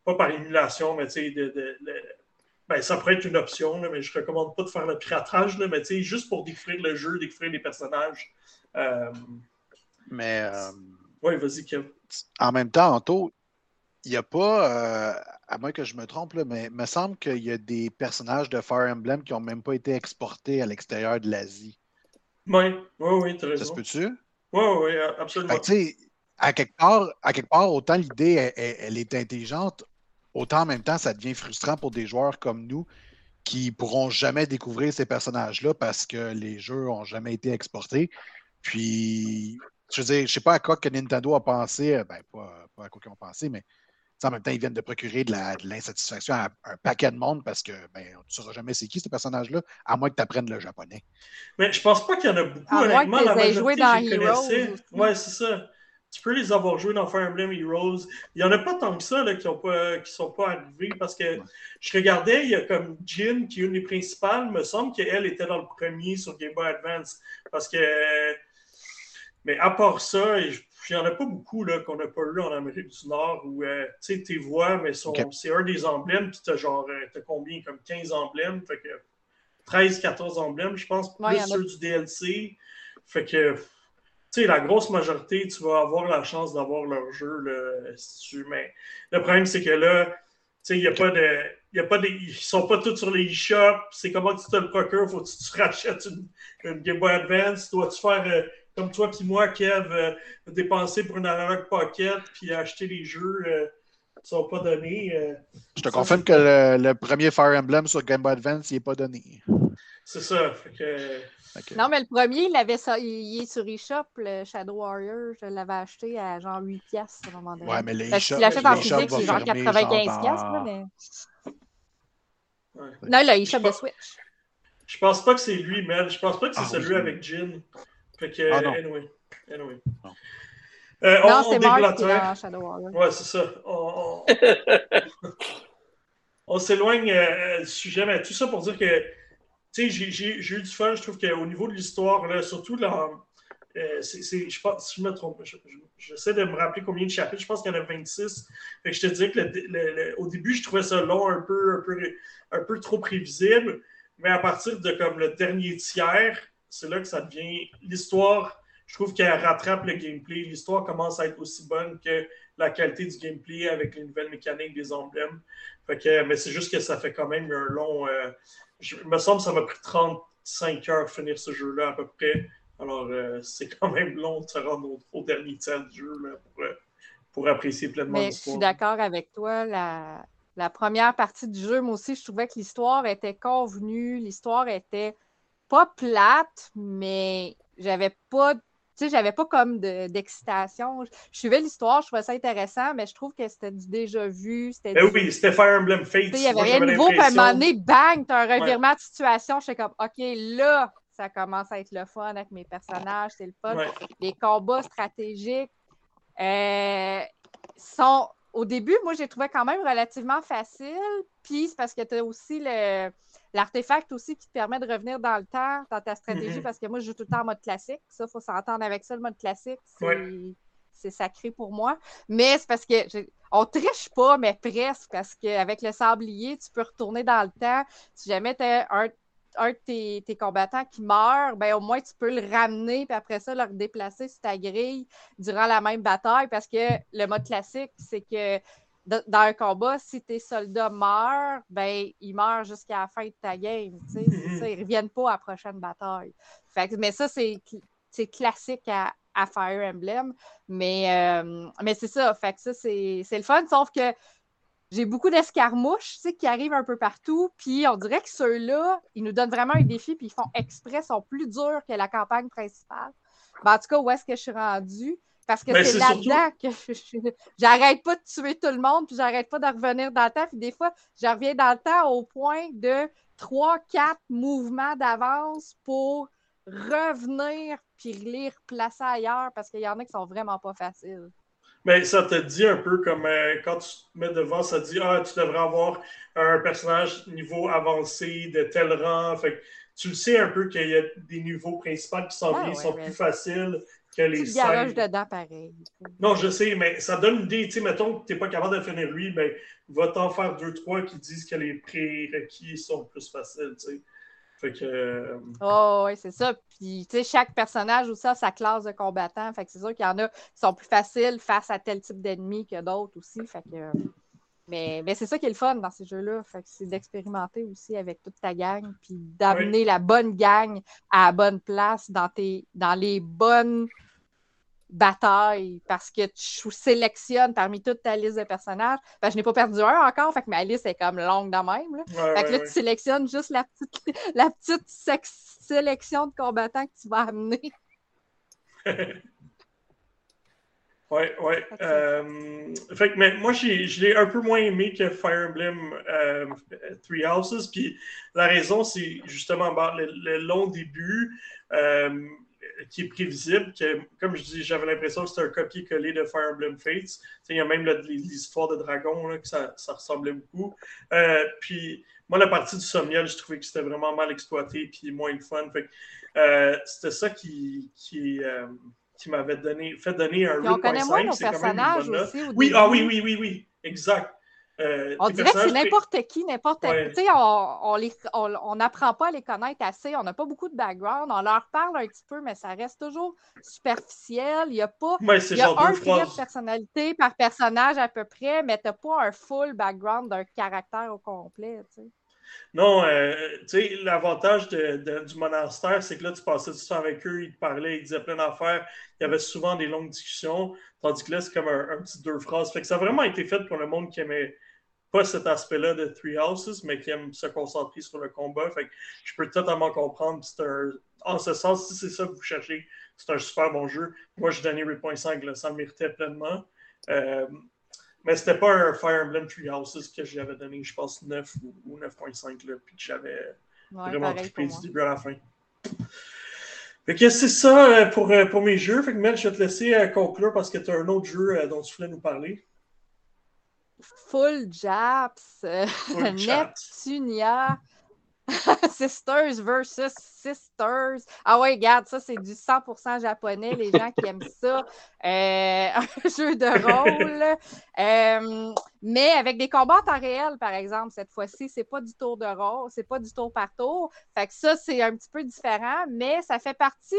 pas par émulation, mais tu sais, de, de, de, ben, ça pourrait être une option, là, mais je recommande pas de faire le piratage, là, mais tu sais, juste pour découvrir le jeu, découvrir les personnages. Euh... Mais. Euh... Oui, vas-y, Kev. En même temps, Anto, il n'y a pas, euh, à moins que je me trompe, là, mais il me semble qu'il y a des personnages de Fire Emblem qui n'ont même pas été exportés à l'extérieur de l'Asie. Oui, oui, oui, tu as raison. Ça se peut-tu? Oui, oui, absolument. Tu sais, à quelque part, à quelque part, autant l'idée, elle, elle, elle est intelligente, autant en même temps, ça devient frustrant pour des joueurs comme nous qui ne pourront jamais découvrir ces personnages-là parce que les jeux n'ont jamais été exportés. Puis, je veux dire, je ne sais pas à quoi que Nintendo a pensé, ben pas, pas à quoi qu'ils ont pensé, mais en même temps, ils viennent de procurer de, la, de l'insatisfaction à un paquet de monde parce que ben, on ne saura jamais c'est qui ce personnage-là, à moins que tu apprennes le japonais. Mais je pense pas qu'il y en a beaucoup, à honnêtement, la majorité que je connaissais. Oui, c'est ça. Tu peux les avoir joués dans Fire Emblem Heroes. Il n'y en a pas tant que ça là, qui ne sont pas arrivés parce que ouais. Je regardais, il y a comme Jin, qui est une des principales, me semble qu'elle était dans le premier sur Game Boy Advance. Parce que... Mais à part ça, il n'y en a pas beaucoup là, qu'on n'a pas eu en Amérique du Nord où euh, tu sais, tes voix, mais sont, okay. C'est un des emblèmes, puis t'as genre, t'as combien, comme quinze emblèmes, fait que treize, quatorze emblèmes, je pense, plus ouais, ceux a... du D L C. Fait que... Tu sais, la grosse majorité, tu vas avoir la chance d'avoir leur jeu, là, si tu veux. Mais le problème, c'est que là, tu sais, il n'y a pas de... Y a pas de ils ne sont pas tous sur les e-shops. C'est comment tu te le procures? Faut que tu te rachètes une, une Game Boy Advance. Dois-tu faire, euh, comme toi puis moi, Kev, euh, dépenser pour une Analog Pocket puis acheter les jeux euh, qui ne sont pas donnés? Euh, Je te confirme que le, le premier Fire Emblem sur Game Boy Advance, il n'est pas donné. C'est ça. Fait que... Okay. Non, mais le premier, il, avait ça, il est sur eShop, le Shadow Warrior, je l'avais acheté à genre huit dollars à ce moment donné. Ouais, mais les eShop, l'achète en physique, c'est genre quatre-vingt-quinze dollars. Dans... Mais... Ouais. Non, le eShop de Switch. Je pense pas que c'est lui, Mel. Je pense pas que c'est ah, celui oui. avec Jin. Fait que, ah, non. anyway. anyway. Non, euh, on, non c'est Marc qui est dans Shadow Warrior. Ouais, c'est ça. On, on... on s'éloigne euh, du sujet, mais tout ça pour dire que tu sais, j'ai, j'ai, j'ai eu du fun. Je trouve qu'au niveau de l'histoire, là, surtout, là, euh, c'est, c'est, je pense, si je me trompe, je, je, j'essaie de me rappeler combien de chapitres. Je pense qu'il y en a vingt-six. Fait que je te dirais que le, le, le, au début, je trouvais ça long, un peu, un peu, un peu trop prévisible. Mais à partir de comme le dernier tiers, c'est là que ça devient... L'histoire, je trouve qu'elle rattrape le gameplay. L'histoire commence à être aussi bonne que la qualité du gameplay avec les nouvelles mécaniques des emblèmes. Fait que, mais c'est juste que ça fait quand même un long... Euh, Je, il me semble que ça m'a pris trente-cinq heures de finir ce jeu-là à peu près. Alors, euh, c'est quand même long de se rendre au, au dernier tiers du jeu là, pour, pour apprécier pleinement mais l'histoire. Je suis d'accord avec toi. La, la première partie du jeu, moi aussi, je trouvais que l'histoire était convenue. L'histoire était pas plate, mais j'avais pas, tu sais, j'avais pas comme de, d'excitation. Je, je suivais l'histoire, je trouvais ça intéressant, mais je trouve que c'était du déjà-vu. C'était ben du... oui, c'était Fire Emblem Fates. Il n'y avait rien de nouveau, puis à un moment donné, bang, t'as un revirement ouais. de situation. J'étais comme, OK, là, ça commence à être le fun avec mes personnages, c'est le fun. Ouais. Les combats stratégiques euh, sont... Au début, moi, j'ai trouvé quand même relativement facile, puis c'est parce que t'as aussi le... L'artefact aussi qui te permet de revenir dans le temps, dans ta stratégie, mm-hmm. parce que moi, je joue tout le temps en mode classique. Ça, il faut s'entendre avec ça, le mode classique. C'est, ouais. c'est sacré pour moi. Mais c'est parce que je, on triche pas, mais presque, parce qu'avec le sablier, tu peux retourner dans le temps. Si jamais tu as un, un de tes, tes combattants qui meurt, ben, au moins, tu peux le ramener, puis après ça, le redéplacer sur ta grille durant la même bataille, parce que le mode classique, c'est que dans un combat, si tes soldats meurent, ben ils meurent jusqu'à la fin de ta game. C'est ça, ils ne reviennent pas à la prochaine bataille. Fait que, mais ça, c'est, c'est classique à, à Fire Emblem. Mais, euh, mais c'est ça. Fait que ça, c'est, c'est le fun. Sauf que j'ai beaucoup d'escarmouches qui arrivent un peu partout. Puis on dirait que ceux-là, ils nous donnent vraiment un défi, puis ils font exprès, sont plus durs que la campagne principale. Ben, en tout cas, où est-ce que je suis rendue? Parce que ben, c'est, c'est là-dedans surtout... que je, je, j'arrête pas de tuer tout le monde, puis j'arrête pas de revenir dans le temps. Puis des fois, je reviens dans le temps au point de trois quatre mouvements d'avance pour revenir puis les replacer ailleurs, parce qu'il y en a qui sont vraiment pas faciles. mais ça te dit un peu comme euh, quand tu te mets devant, ça te dit « Ah, tu devrais avoir un personnage niveau avancé de tel rang. » Fait que tu le sais un peu qu'il y a des niveaux principaux qui sont, ah, ouais, sont ouais. plus faciles que tu les cinq. Tu garages dedans pareil. Non, je sais, mais ça donne une idée. Tu sais, mettons que tu n'es pas capable de finir lui, ben, va t'en faire deux, trois qui disent que les prérequis sont plus faciles, tu sais. Fait que... Oh oui, c'est ça. Puis, tu sais, chaque personnage ou ça, sa classe de combattant. Fait que c'est sûr qu'il y en a qui sont plus faciles face à tel type d'ennemi que d'autres aussi. Fait que... Mais, mais c'est ça qui est le fun dans ces jeux-là. Fait que c'est d'expérimenter aussi avec toute ta gang, puis d'amener oui. la bonne gang à la bonne place dans, tes, dans les bonnes batailles. Parce que tu sélectionnes parmi toute ta liste de personnages. Fait que je n'ai pas perdu un encore, fait que ma liste est comme longue de même. Là. Ouais, fait que ouais, là, ouais. tu sélectionnes juste la petite, la petite sex- sélection de combattants que tu vas amener. Oui, oui. Euh, fait que, mais moi, j'ai, je l'ai un peu moins aimé que Fire Emblem euh, Three Houses. Puis la raison, c'est justement bah, le, le long début euh, qui est prévisible. Que, comme je dis, j'avais l'impression que c'était un copier-coller de Fire Emblem Fates. Il y a même le, les, les histoires de dragons là, que ça, ça ressemblait beaucoup. Euh, puis moi, la partie du somnial, je trouvais que c'était vraiment mal exploité puis moins fun. Fait que, euh, c'était ça qui... qui euh, qui m'avait donné, fait donner un rip point cinq. On connaît moins nos personnages aussi. Oui, ah oui, oui, oui, oui, exact. Euh, on dirait que c'est n'importe qui, n'importe ouais. qui. On on n'apprend pas à les connaître assez. On n'a pas beaucoup de background. On leur parle un petit peu, mais ça reste toujours superficiel. Il n'y a pas ouais, il y a un trait de personnalité par personnage à peu près, mais tu n'as pas un full background d'un caractère au complet, tu sais. Non, euh, tu sais, l'avantage de, de, du monastère, c'est que là, tu passais du temps avec eux, ils te parlaient, ils disaient plein d'affaires, il y avait souvent des longues discussions, tandis que là, c'est comme un, un petit deux phrases. Fait que ça a vraiment été fait pour le monde qui aimait pas cet aspect-là de Three Houses, mais qui aime se concentrer sur le combat. Fait que je peux totalement comprendre. C'est un... En ce sens, si c'est ça que vous cherchez, c'est un super bon jeu. Moi, je donnais huit point cinq, ça le méritait pleinement. Euh... Mais c'était pas un Fire Emblem Three Houses que j'avais donné, je pense, neuf ou neuf point cinq, là, puis que j'avais ouais, vraiment trippé du début à la fin. Fait que c'est ça pour, pour mes jeux. Fait que Mel, je vais te laisser conclure parce que tu as un autre jeu dont tu voulais nous parler. Full Japs, Full Neptunia, Sisters versus Sisters. Ah ouais, regarde, ça c'est du cent pour cent japonais, les gens qui aiment ça. Euh, un jeu de rôle. Euh, mais avec des combats en temps réel, par exemple, cette fois-ci, c'est pas du tour de rôle, c'est pas du tour par tour. Fait que ça, c'est un petit peu différent, mais ça fait partie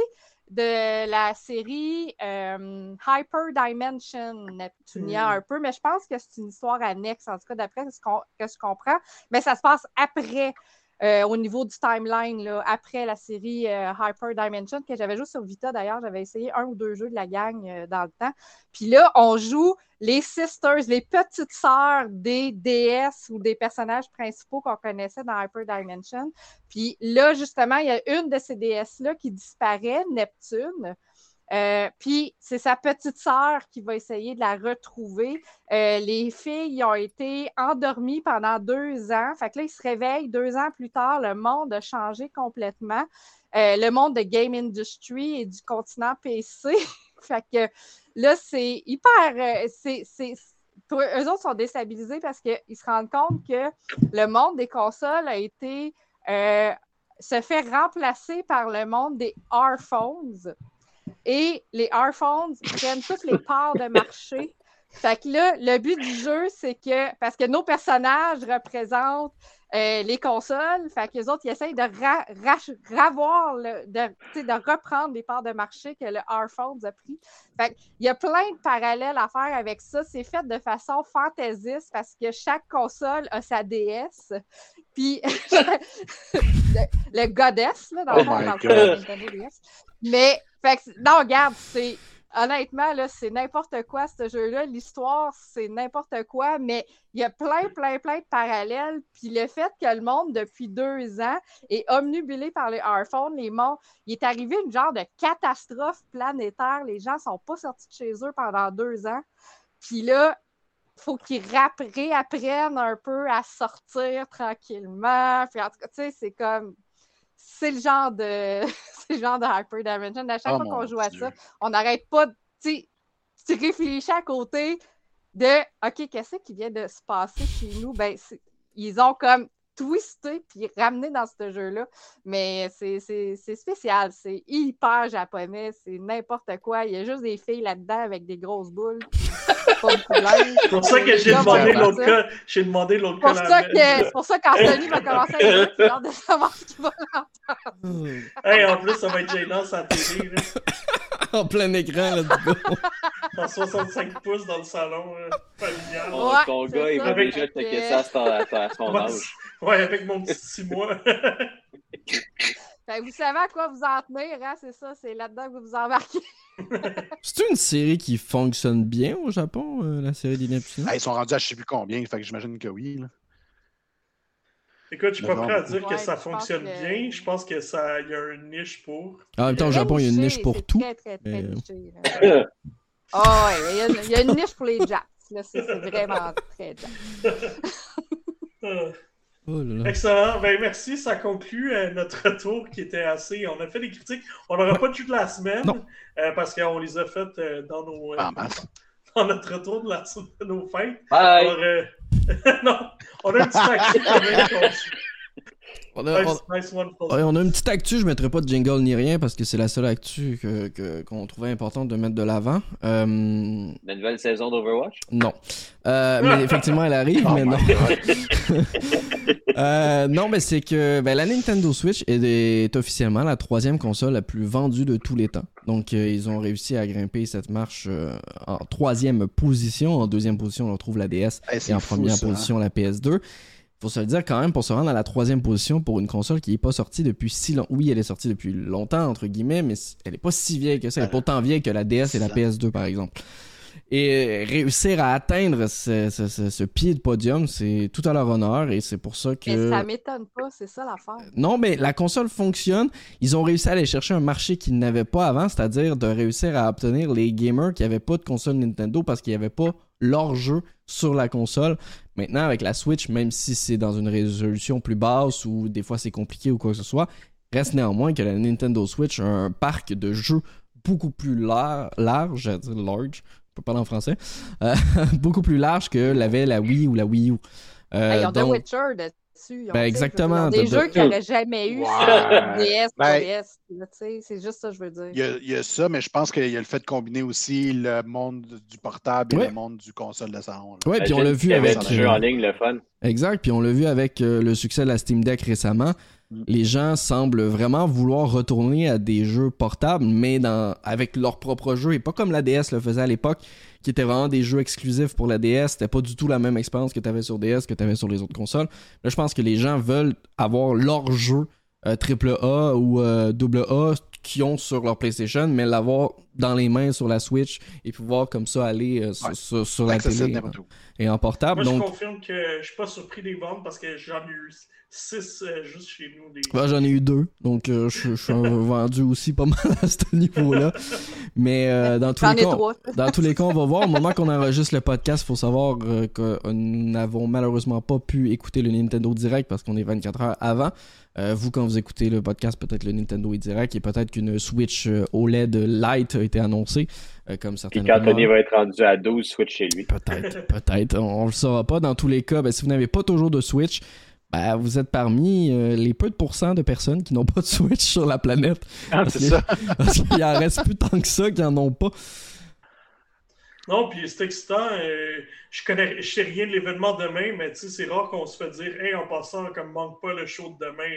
de la série euh, Hyper Dimension Neptunia mm. un peu, mais je pense que c'est une histoire annexe, en tout cas, d'après ce qu'on, que je comprends. Mais ça se passe après. Euh, au niveau du timeline, là, après la série euh, Hyper Dimension, que j'avais joué sur Vita d'ailleurs, j'avais essayé un ou deux jeux de la gang euh, dans le temps. Puis là, on joue les sisters, les petites sœurs des déesses ou des personnages principaux qu'on connaissait dans Hyper Dimension. Puis là, justement, il y a une de ces déesses-là qui disparaît, Neptune. Euh, puis c'est sa petite sœur qui va essayer de la retrouver. Euh, les filles ont été endormies pendant deux ans. Fait que là, ils se réveillent deux ans plus tard. Le monde a changé complètement. Euh, le monde de Game Industry et du continent P C. Fait que là, c'est hyper... C'est, c'est, pour eux, eux autres sont déstabilisés parce qu'ils se rendent compte que le monde des consoles a été... Euh, se fait remplacer par le monde des R-phones. Et les R-Phones prennent toutes les parts de marché. Fait que là, le but du jeu, c'est que... Parce que nos personnages représentent euh, les consoles, fait que les autres, ils essayent de, ra- ra- ravoir le, de, de reprendre les parts de marché que le R-Phones a pris. Fait qu'il y a plein de parallèles à faire avec ça. C'est fait de façon fantaisiste parce que chaque console a sa déesse. Puis le, le goddess, là, dans oh le fond, dans le fond, dans le déesse. Mais... Fait que, non, regarde, c'est, honnêtement, là, c'est n'importe quoi, ce jeu-là. L'histoire, c'est n'importe quoi, mais il y a plein, plein, plein de parallèles. Puis le fait que le monde, depuis deux ans, est omnubilé par les R-Phones, les mondes, il est arrivé une genre de catastrophe planétaire. Les gens ne sont pas sortis de chez eux pendant deux ans. Puis là, il faut qu'ils réapprennent un peu à sortir tranquillement. Puis en tout cas, tu sais, c'est comme... C'est le genre de c'est le genre de Hyper Dimension. À chaque oh fois qu'on joue Dieu. à ça, on n'arrête pas de... tu réfléchis à côté de OK, qu'est-ce qui vient de se passer chez nous? Ben, c'est, ils ont comme twisté puis ramené dans ce jeu-là. Mais c'est, c'est, c'est spécial, c'est hyper japonais, c'est n'importe quoi. Il y a juste des filles là-dedans avec des grosses boules. C'est pour ça que j'ai demandé l'autre cas. J'ai demandé l'autre cas. C'est pour ça qu'Anthony va commencer à dire j'ai hâte de savoir ce qu'il va l'entendre. Hey, en plus, ça va être gênant sur la télé. En plein écran, là, du coup. En soixante-cinq pouces dans le salon familial. Oh, ouais, ton gars, ça, il va avec... déjà checker ça à son âge. Ouais, avec mon petit six mois. Ben, vous savez à quoi vous en tenir, hein? C'est ça, c'est là-dedans que vous vous embarquez. C'est une série qui fonctionne bien au Japon, euh, la série des Neptunes? Ah, ils sont rendus à je sais plus combien, fait que j'imagine que oui. Là. Écoute, je suis pas prêt à dire ouais, que ça fonctionne que... bien. Je pense qu'il y a une niche pour... Ah, en même temps, au Japon, il y a une niche pour tout. Très, très, très mais... niché, hein. Ah oh, ouais, il y, y a une niche pour les Japs. Là, c'est, c'est vraiment très Japs. Oh là là. Excellent, ben merci, ça conclut euh, notre retour qui était assez, on a fait des critiques, on n'aura ouais. pas de jeu de la semaine euh, parce qu'on les a faites euh, dans nos euh, ah, dans notre retour de, la... de nos fêtes. Bye. Alors, euh... non, on a une petite actu quand même. On a, on... Nice one for ouais, on a une petite actu, je ne mettrai pas de jingle ni rien parce que c'est la seule actu que, que, qu'on trouvait importante de mettre de l'avant. Euh... La nouvelle saison d'Overwatch? Non. Euh, mais effectivement, elle arrive, oh mais non. euh, non, mais c'est que ben, la Nintendo Switch est, est officiellement la troisième console la plus vendue de tous les temps. Donc, euh, ils ont réussi à grimper cette marche euh, en troisième position. En deuxième position, on retrouve la D S hey, et en fou, première ça, position, hein? La P S deux. Faut se le dire quand même, pour se rendre à la troisième position pour une console qui n'est pas sortie depuis si longtemps. Oui, elle est sortie depuis longtemps, entre guillemets, mais elle n'est pas si vieille que ça. Elle est pourtant vieille que la D S et la P S deux, par exemple. Et réussir à atteindre ce, ce, ce, ce pied de podium, c'est tout à leur honneur et c'est pour ça que... Mais ça m'étonne pas, c'est ça l'affaire. Non, mais la console fonctionne. Ils ont réussi à aller chercher un marché qu'ils n'avaient pas avant, c'est-à-dire de réussir à obtenir les gamers qui n'avaient pas de console Nintendo parce qu'ils n'avaient pas leur jeu sur la console. Maintenant, avec la Switch, même si c'est dans une résolution plus basse ou des fois c'est compliqué ou quoi que ce soit, reste néanmoins que la Nintendo Switch a un parc de jeux beaucoup plus lar- large, j'allais dire large, je peux parler en français, euh, beaucoup plus large que l'avait la Wii ou la Wii U. Euh, hey, ils ont donc... The Witcher dessus. Ils ont ben exactement. Des de, jeux de... qu'ils n'avaient jamais eu wow. sur D S, ben, D S. C'est juste ça que je veux dire. Il y, y a ça, mais je pense qu'il y a le fait de combiner aussi le monde du portable ouais. et le monde du console de salon. Oui, puis on l'a vu avec... avec le jeu en ligne, le fun. Exact, puis on l'a vu avec euh, le succès de la Steam Deck récemment. Les gens semblent vraiment vouloir retourner à des jeux portables, mais dans, avec leur propre jeu, et pas comme la D S le faisait à l'époque, qui était vraiment des jeux exclusifs pour la D S. C'était pas du tout la même expérience que t'avais sur D S, que t'avais sur les autres consoles. Là, je pense que les gens veulent avoir leur jeu euh, triple A ou euh, double A qui ont sur leur PlayStation, mais l'avoir dans les mains sur la Switch et pouvoir comme ça aller euh, sur, ouais, sur, sur la télé hein, et en portable. Moi, donc... je confirme que je suis pas surpris des ventes parce que j'en ai eu six euh, juste chez nous. Des... Ouais, j'en ai eu deux, donc euh, je, je suis vendu aussi pas mal à ce niveau-là. Mais euh, dans, tous les cas, on, dans tous les cas, on va voir. Au moment qu'on enregistre le podcast, il faut savoir euh, que nous n'avons malheureusement pas pu écouter le Nintendo Direct parce qu'on est vingt-quatre heures avant. Euh, vous, quand vous écoutez le podcast, peut-être le Nintendo est direct et peut-être qu'une Switch O L E D Lite a été annoncée. Euh, comme certaines et quand Tony va être rendu à douze, Switch chez lui. Peut-être, peut-être. On ne le saura pas. Dans tous les cas, ben, si vous n'avez pas toujours de Switch, ben, vous êtes parmi euh, les peu de pourcents de personnes qui n'ont pas de Switch sur la planète. Ah, parce c'est les... ça. Parce qu'il en reste plus tant que ça qui n'en ont pas. Non, puis c'est excitant. Euh, je connais, je sais rien de l'événement demain, mais tu sais, c'est rare qu'on se fait dire, hey, en passant, comme manque pas le show de demain.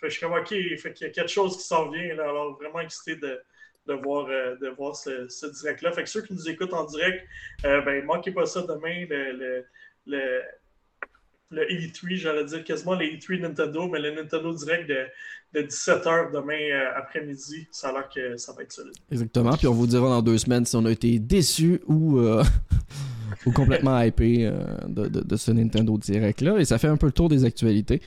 Fait je suis comme, ok, fait qu'il y a quelque chose qui s'en vient. Là, alors, vraiment excité de, de voir, euh, de voir ce, ce direct-là. Fait que ceux qui nous écoutent en direct, euh, ben, manquez pas ça demain. Le, le, le, le E trois, j'allais dire quasiment le E trois Nintendo, mais le Nintendo Direct de. de dix-sept heures demain après-midi. Ça a l'air que ça va être solide. Exactement. Puis on vous dira dans deux semaines si on a été déçus ou, euh, ou complètement hypés euh, de, de, de ce Nintendo Direct-là. Et ça fait un peu le tour des actualités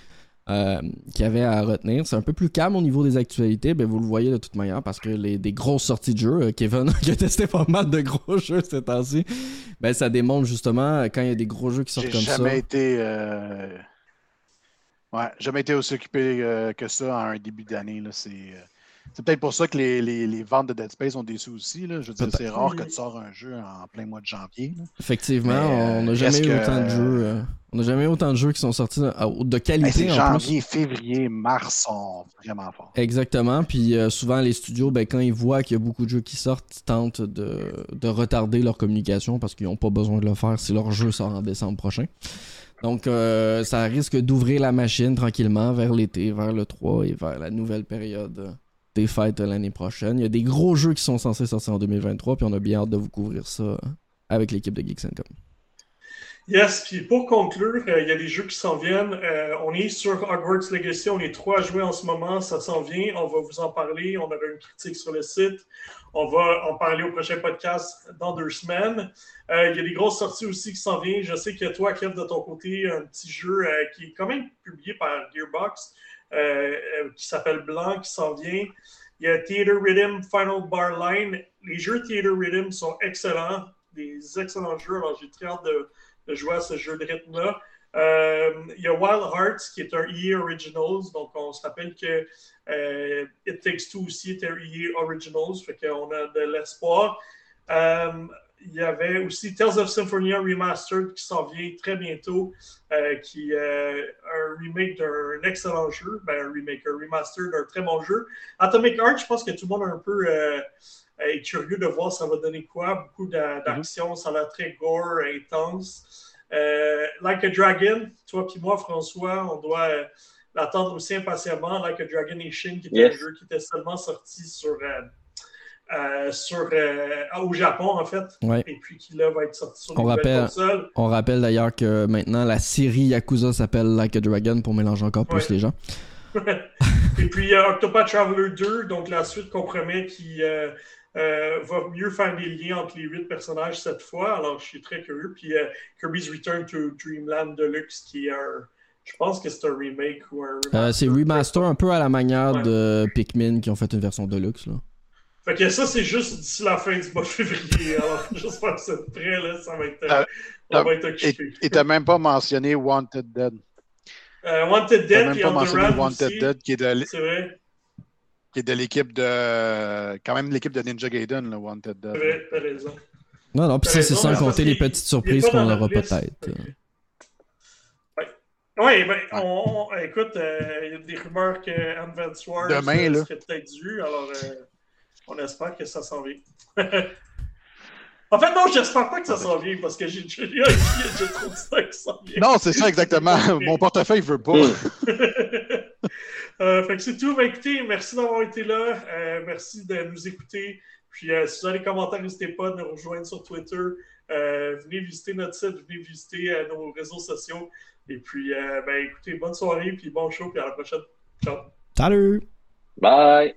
euh, qu'il y avait à retenir. C'est un peu plus calme au niveau des actualités. Ben, vous le voyez de toute manière parce que les, des grosses sorties de jeux, Kevin qui a testé pas mal de gros jeux ces temps-ci, ben, ça démontre justement quand il y a des gros jeux qui sortent J'ai comme ça. J'ai jamais été... Euh... Ouais, jamais été aussi occupé euh, que ça en un début d'année. Là, c'est, euh, C'est peut-être pour ça que les, les, les ventes de Dead Space ont des soucis. Là. Je veux dire, c'est rare que tu sors un jeu en plein mois de janvier. Là. Effectivement, mais, on n'a jamais eu que... autant de jeux. Euh, on n'a jamais eu autant de jeux qui sont sortis de qualité. Ben, c'est en janvier, plus. Février, mars sont vraiment forts. Exactement. Puis euh, souvent, les studios, ben, quand ils voient qu'il y a beaucoup de jeux qui sortent, ils tentent de, de retarder leur communication parce qu'ils n'ont pas besoin de le faire si leur jeu sort en décembre prochain. Donc, euh, ça risque d'ouvrir la machine tranquillement vers l'été, vers le trois et vers la nouvelle période des fêtes l'année prochaine. Il y a des gros jeux qui sont censés sortir en deux mille vingt-trois, puis on a bien hâte de vous couvrir ça avec l'équipe de Geeks and Com. Yes, puis pour conclure, euh, il y a des jeux qui s'en viennent. Euh, on est sur Hogwarts Legacy, on est trois à jouer en ce moment, ça s'en vient. On va vous en parler, on aura une critique sur le site. On va en parler au prochain podcast dans deux semaines. Euh, il y a des grosses sorties aussi qui s'en viennent. Je sais que toi, Kev, de ton côté, un petit jeu euh, qui est quand même publié par Gearbox, euh, euh, qui s'appelle Blanc, qui s'en vient. Il y a Theater Rhythm, Final Bar Line. Les jeux Theater Rhythm sont excellents, des excellents jeux. Alors, j'ai très hâte de, de jouer à ce jeu de rythme-là. Euh, il y a Wild Hearts qui est un E A Originals, donc on se rappelle que euh, It Takes Two aussi est un E A Originals, fait qu'on a de l'espoir. Euh, il y avait aussi Tales of Symphonia Remastered qui s'en vient très bientôt, euh, qui est euh, un remake d'un excellent jeu, ben, un remake, un remaster d'un très bon jeu. Atomic Heart, je pense que tout le monde a un peu... Euh, est curieux de voir ça va donner quoi, beaucoup d'action, ça a l'air très gore, intense. Euh, Like a Dragon, toi puis moi, François, on doit euh, l'attendre aussi impatiemment. Like a Dragon Nation, qui était yes. un jeu qui était seulement sorti sur, euh, euh, sur, euh, au Japon, en fait, ouais. et puis qui là va être sorti sur on les nouvelles consoles. On rappelle d'ailleurs que maintenant, la série Yakuza s'appelle Like a Dragon pour mélanger encore plus ouais. les gens. Et puis, il y a Octopath Traveler deux, donc la suite qu'on promet qui... Euh, Euh, va mieux faire des liens entre les huit personnages cette fois, alors je suis très curieux. Puis euh, Kirby's Return to Dreamland Deluxe, qui est un... je pense que c'est un remake ou un remaster. Euh, c'est remaster un peu à la manière ouais. de Pikmin qui ont fait une version Deluxe, là. Fait que ça, c'est juste d'ici la fin du mois de février. Alors, j'espère que c'est prêt, là, ça va être... Euh, on va être occupé. Et t'as même pas mentionné Wanted Dead. Euh, Wanted Dead, puis On the Run aussi. Dead, qui est de... C'est vrai. Qui est de l'équipe de. Quand même l'équipe de Ninja Gaiden, le Wanted Dead. Oui, t'as raison. Non, non, puis ça, c'est sans compter les petites surprises qu'on aura peut-être. Oui, ouais, ben, on, on, écoute, il euh, y a des rumeurs que Advance Wars serait peut-être dû, alors euh, on espère que ça s'en vient. En fait, non, j'espère pas que ça s'en vient parce que j'ai déjà trop de ça qui s'en vient. Non, c'est ça, exactement. Mon portefeuille veut pas. Euh, fait que c'est tout. Ben, écoutez, merci d'avoir été là. Euh, merci de nous écouter. Puis, euh, si vous avez des commentaires, n'hésitez pas à nous rejoindre sur Twitter. Euh, venez visiter notre site, venez visiter euh, nos réseaux sociaux. Et puis, euh, ben, écoutez, bonne soirée, puis bon show, puis à la prochaine. Ciao. Salut. Bye.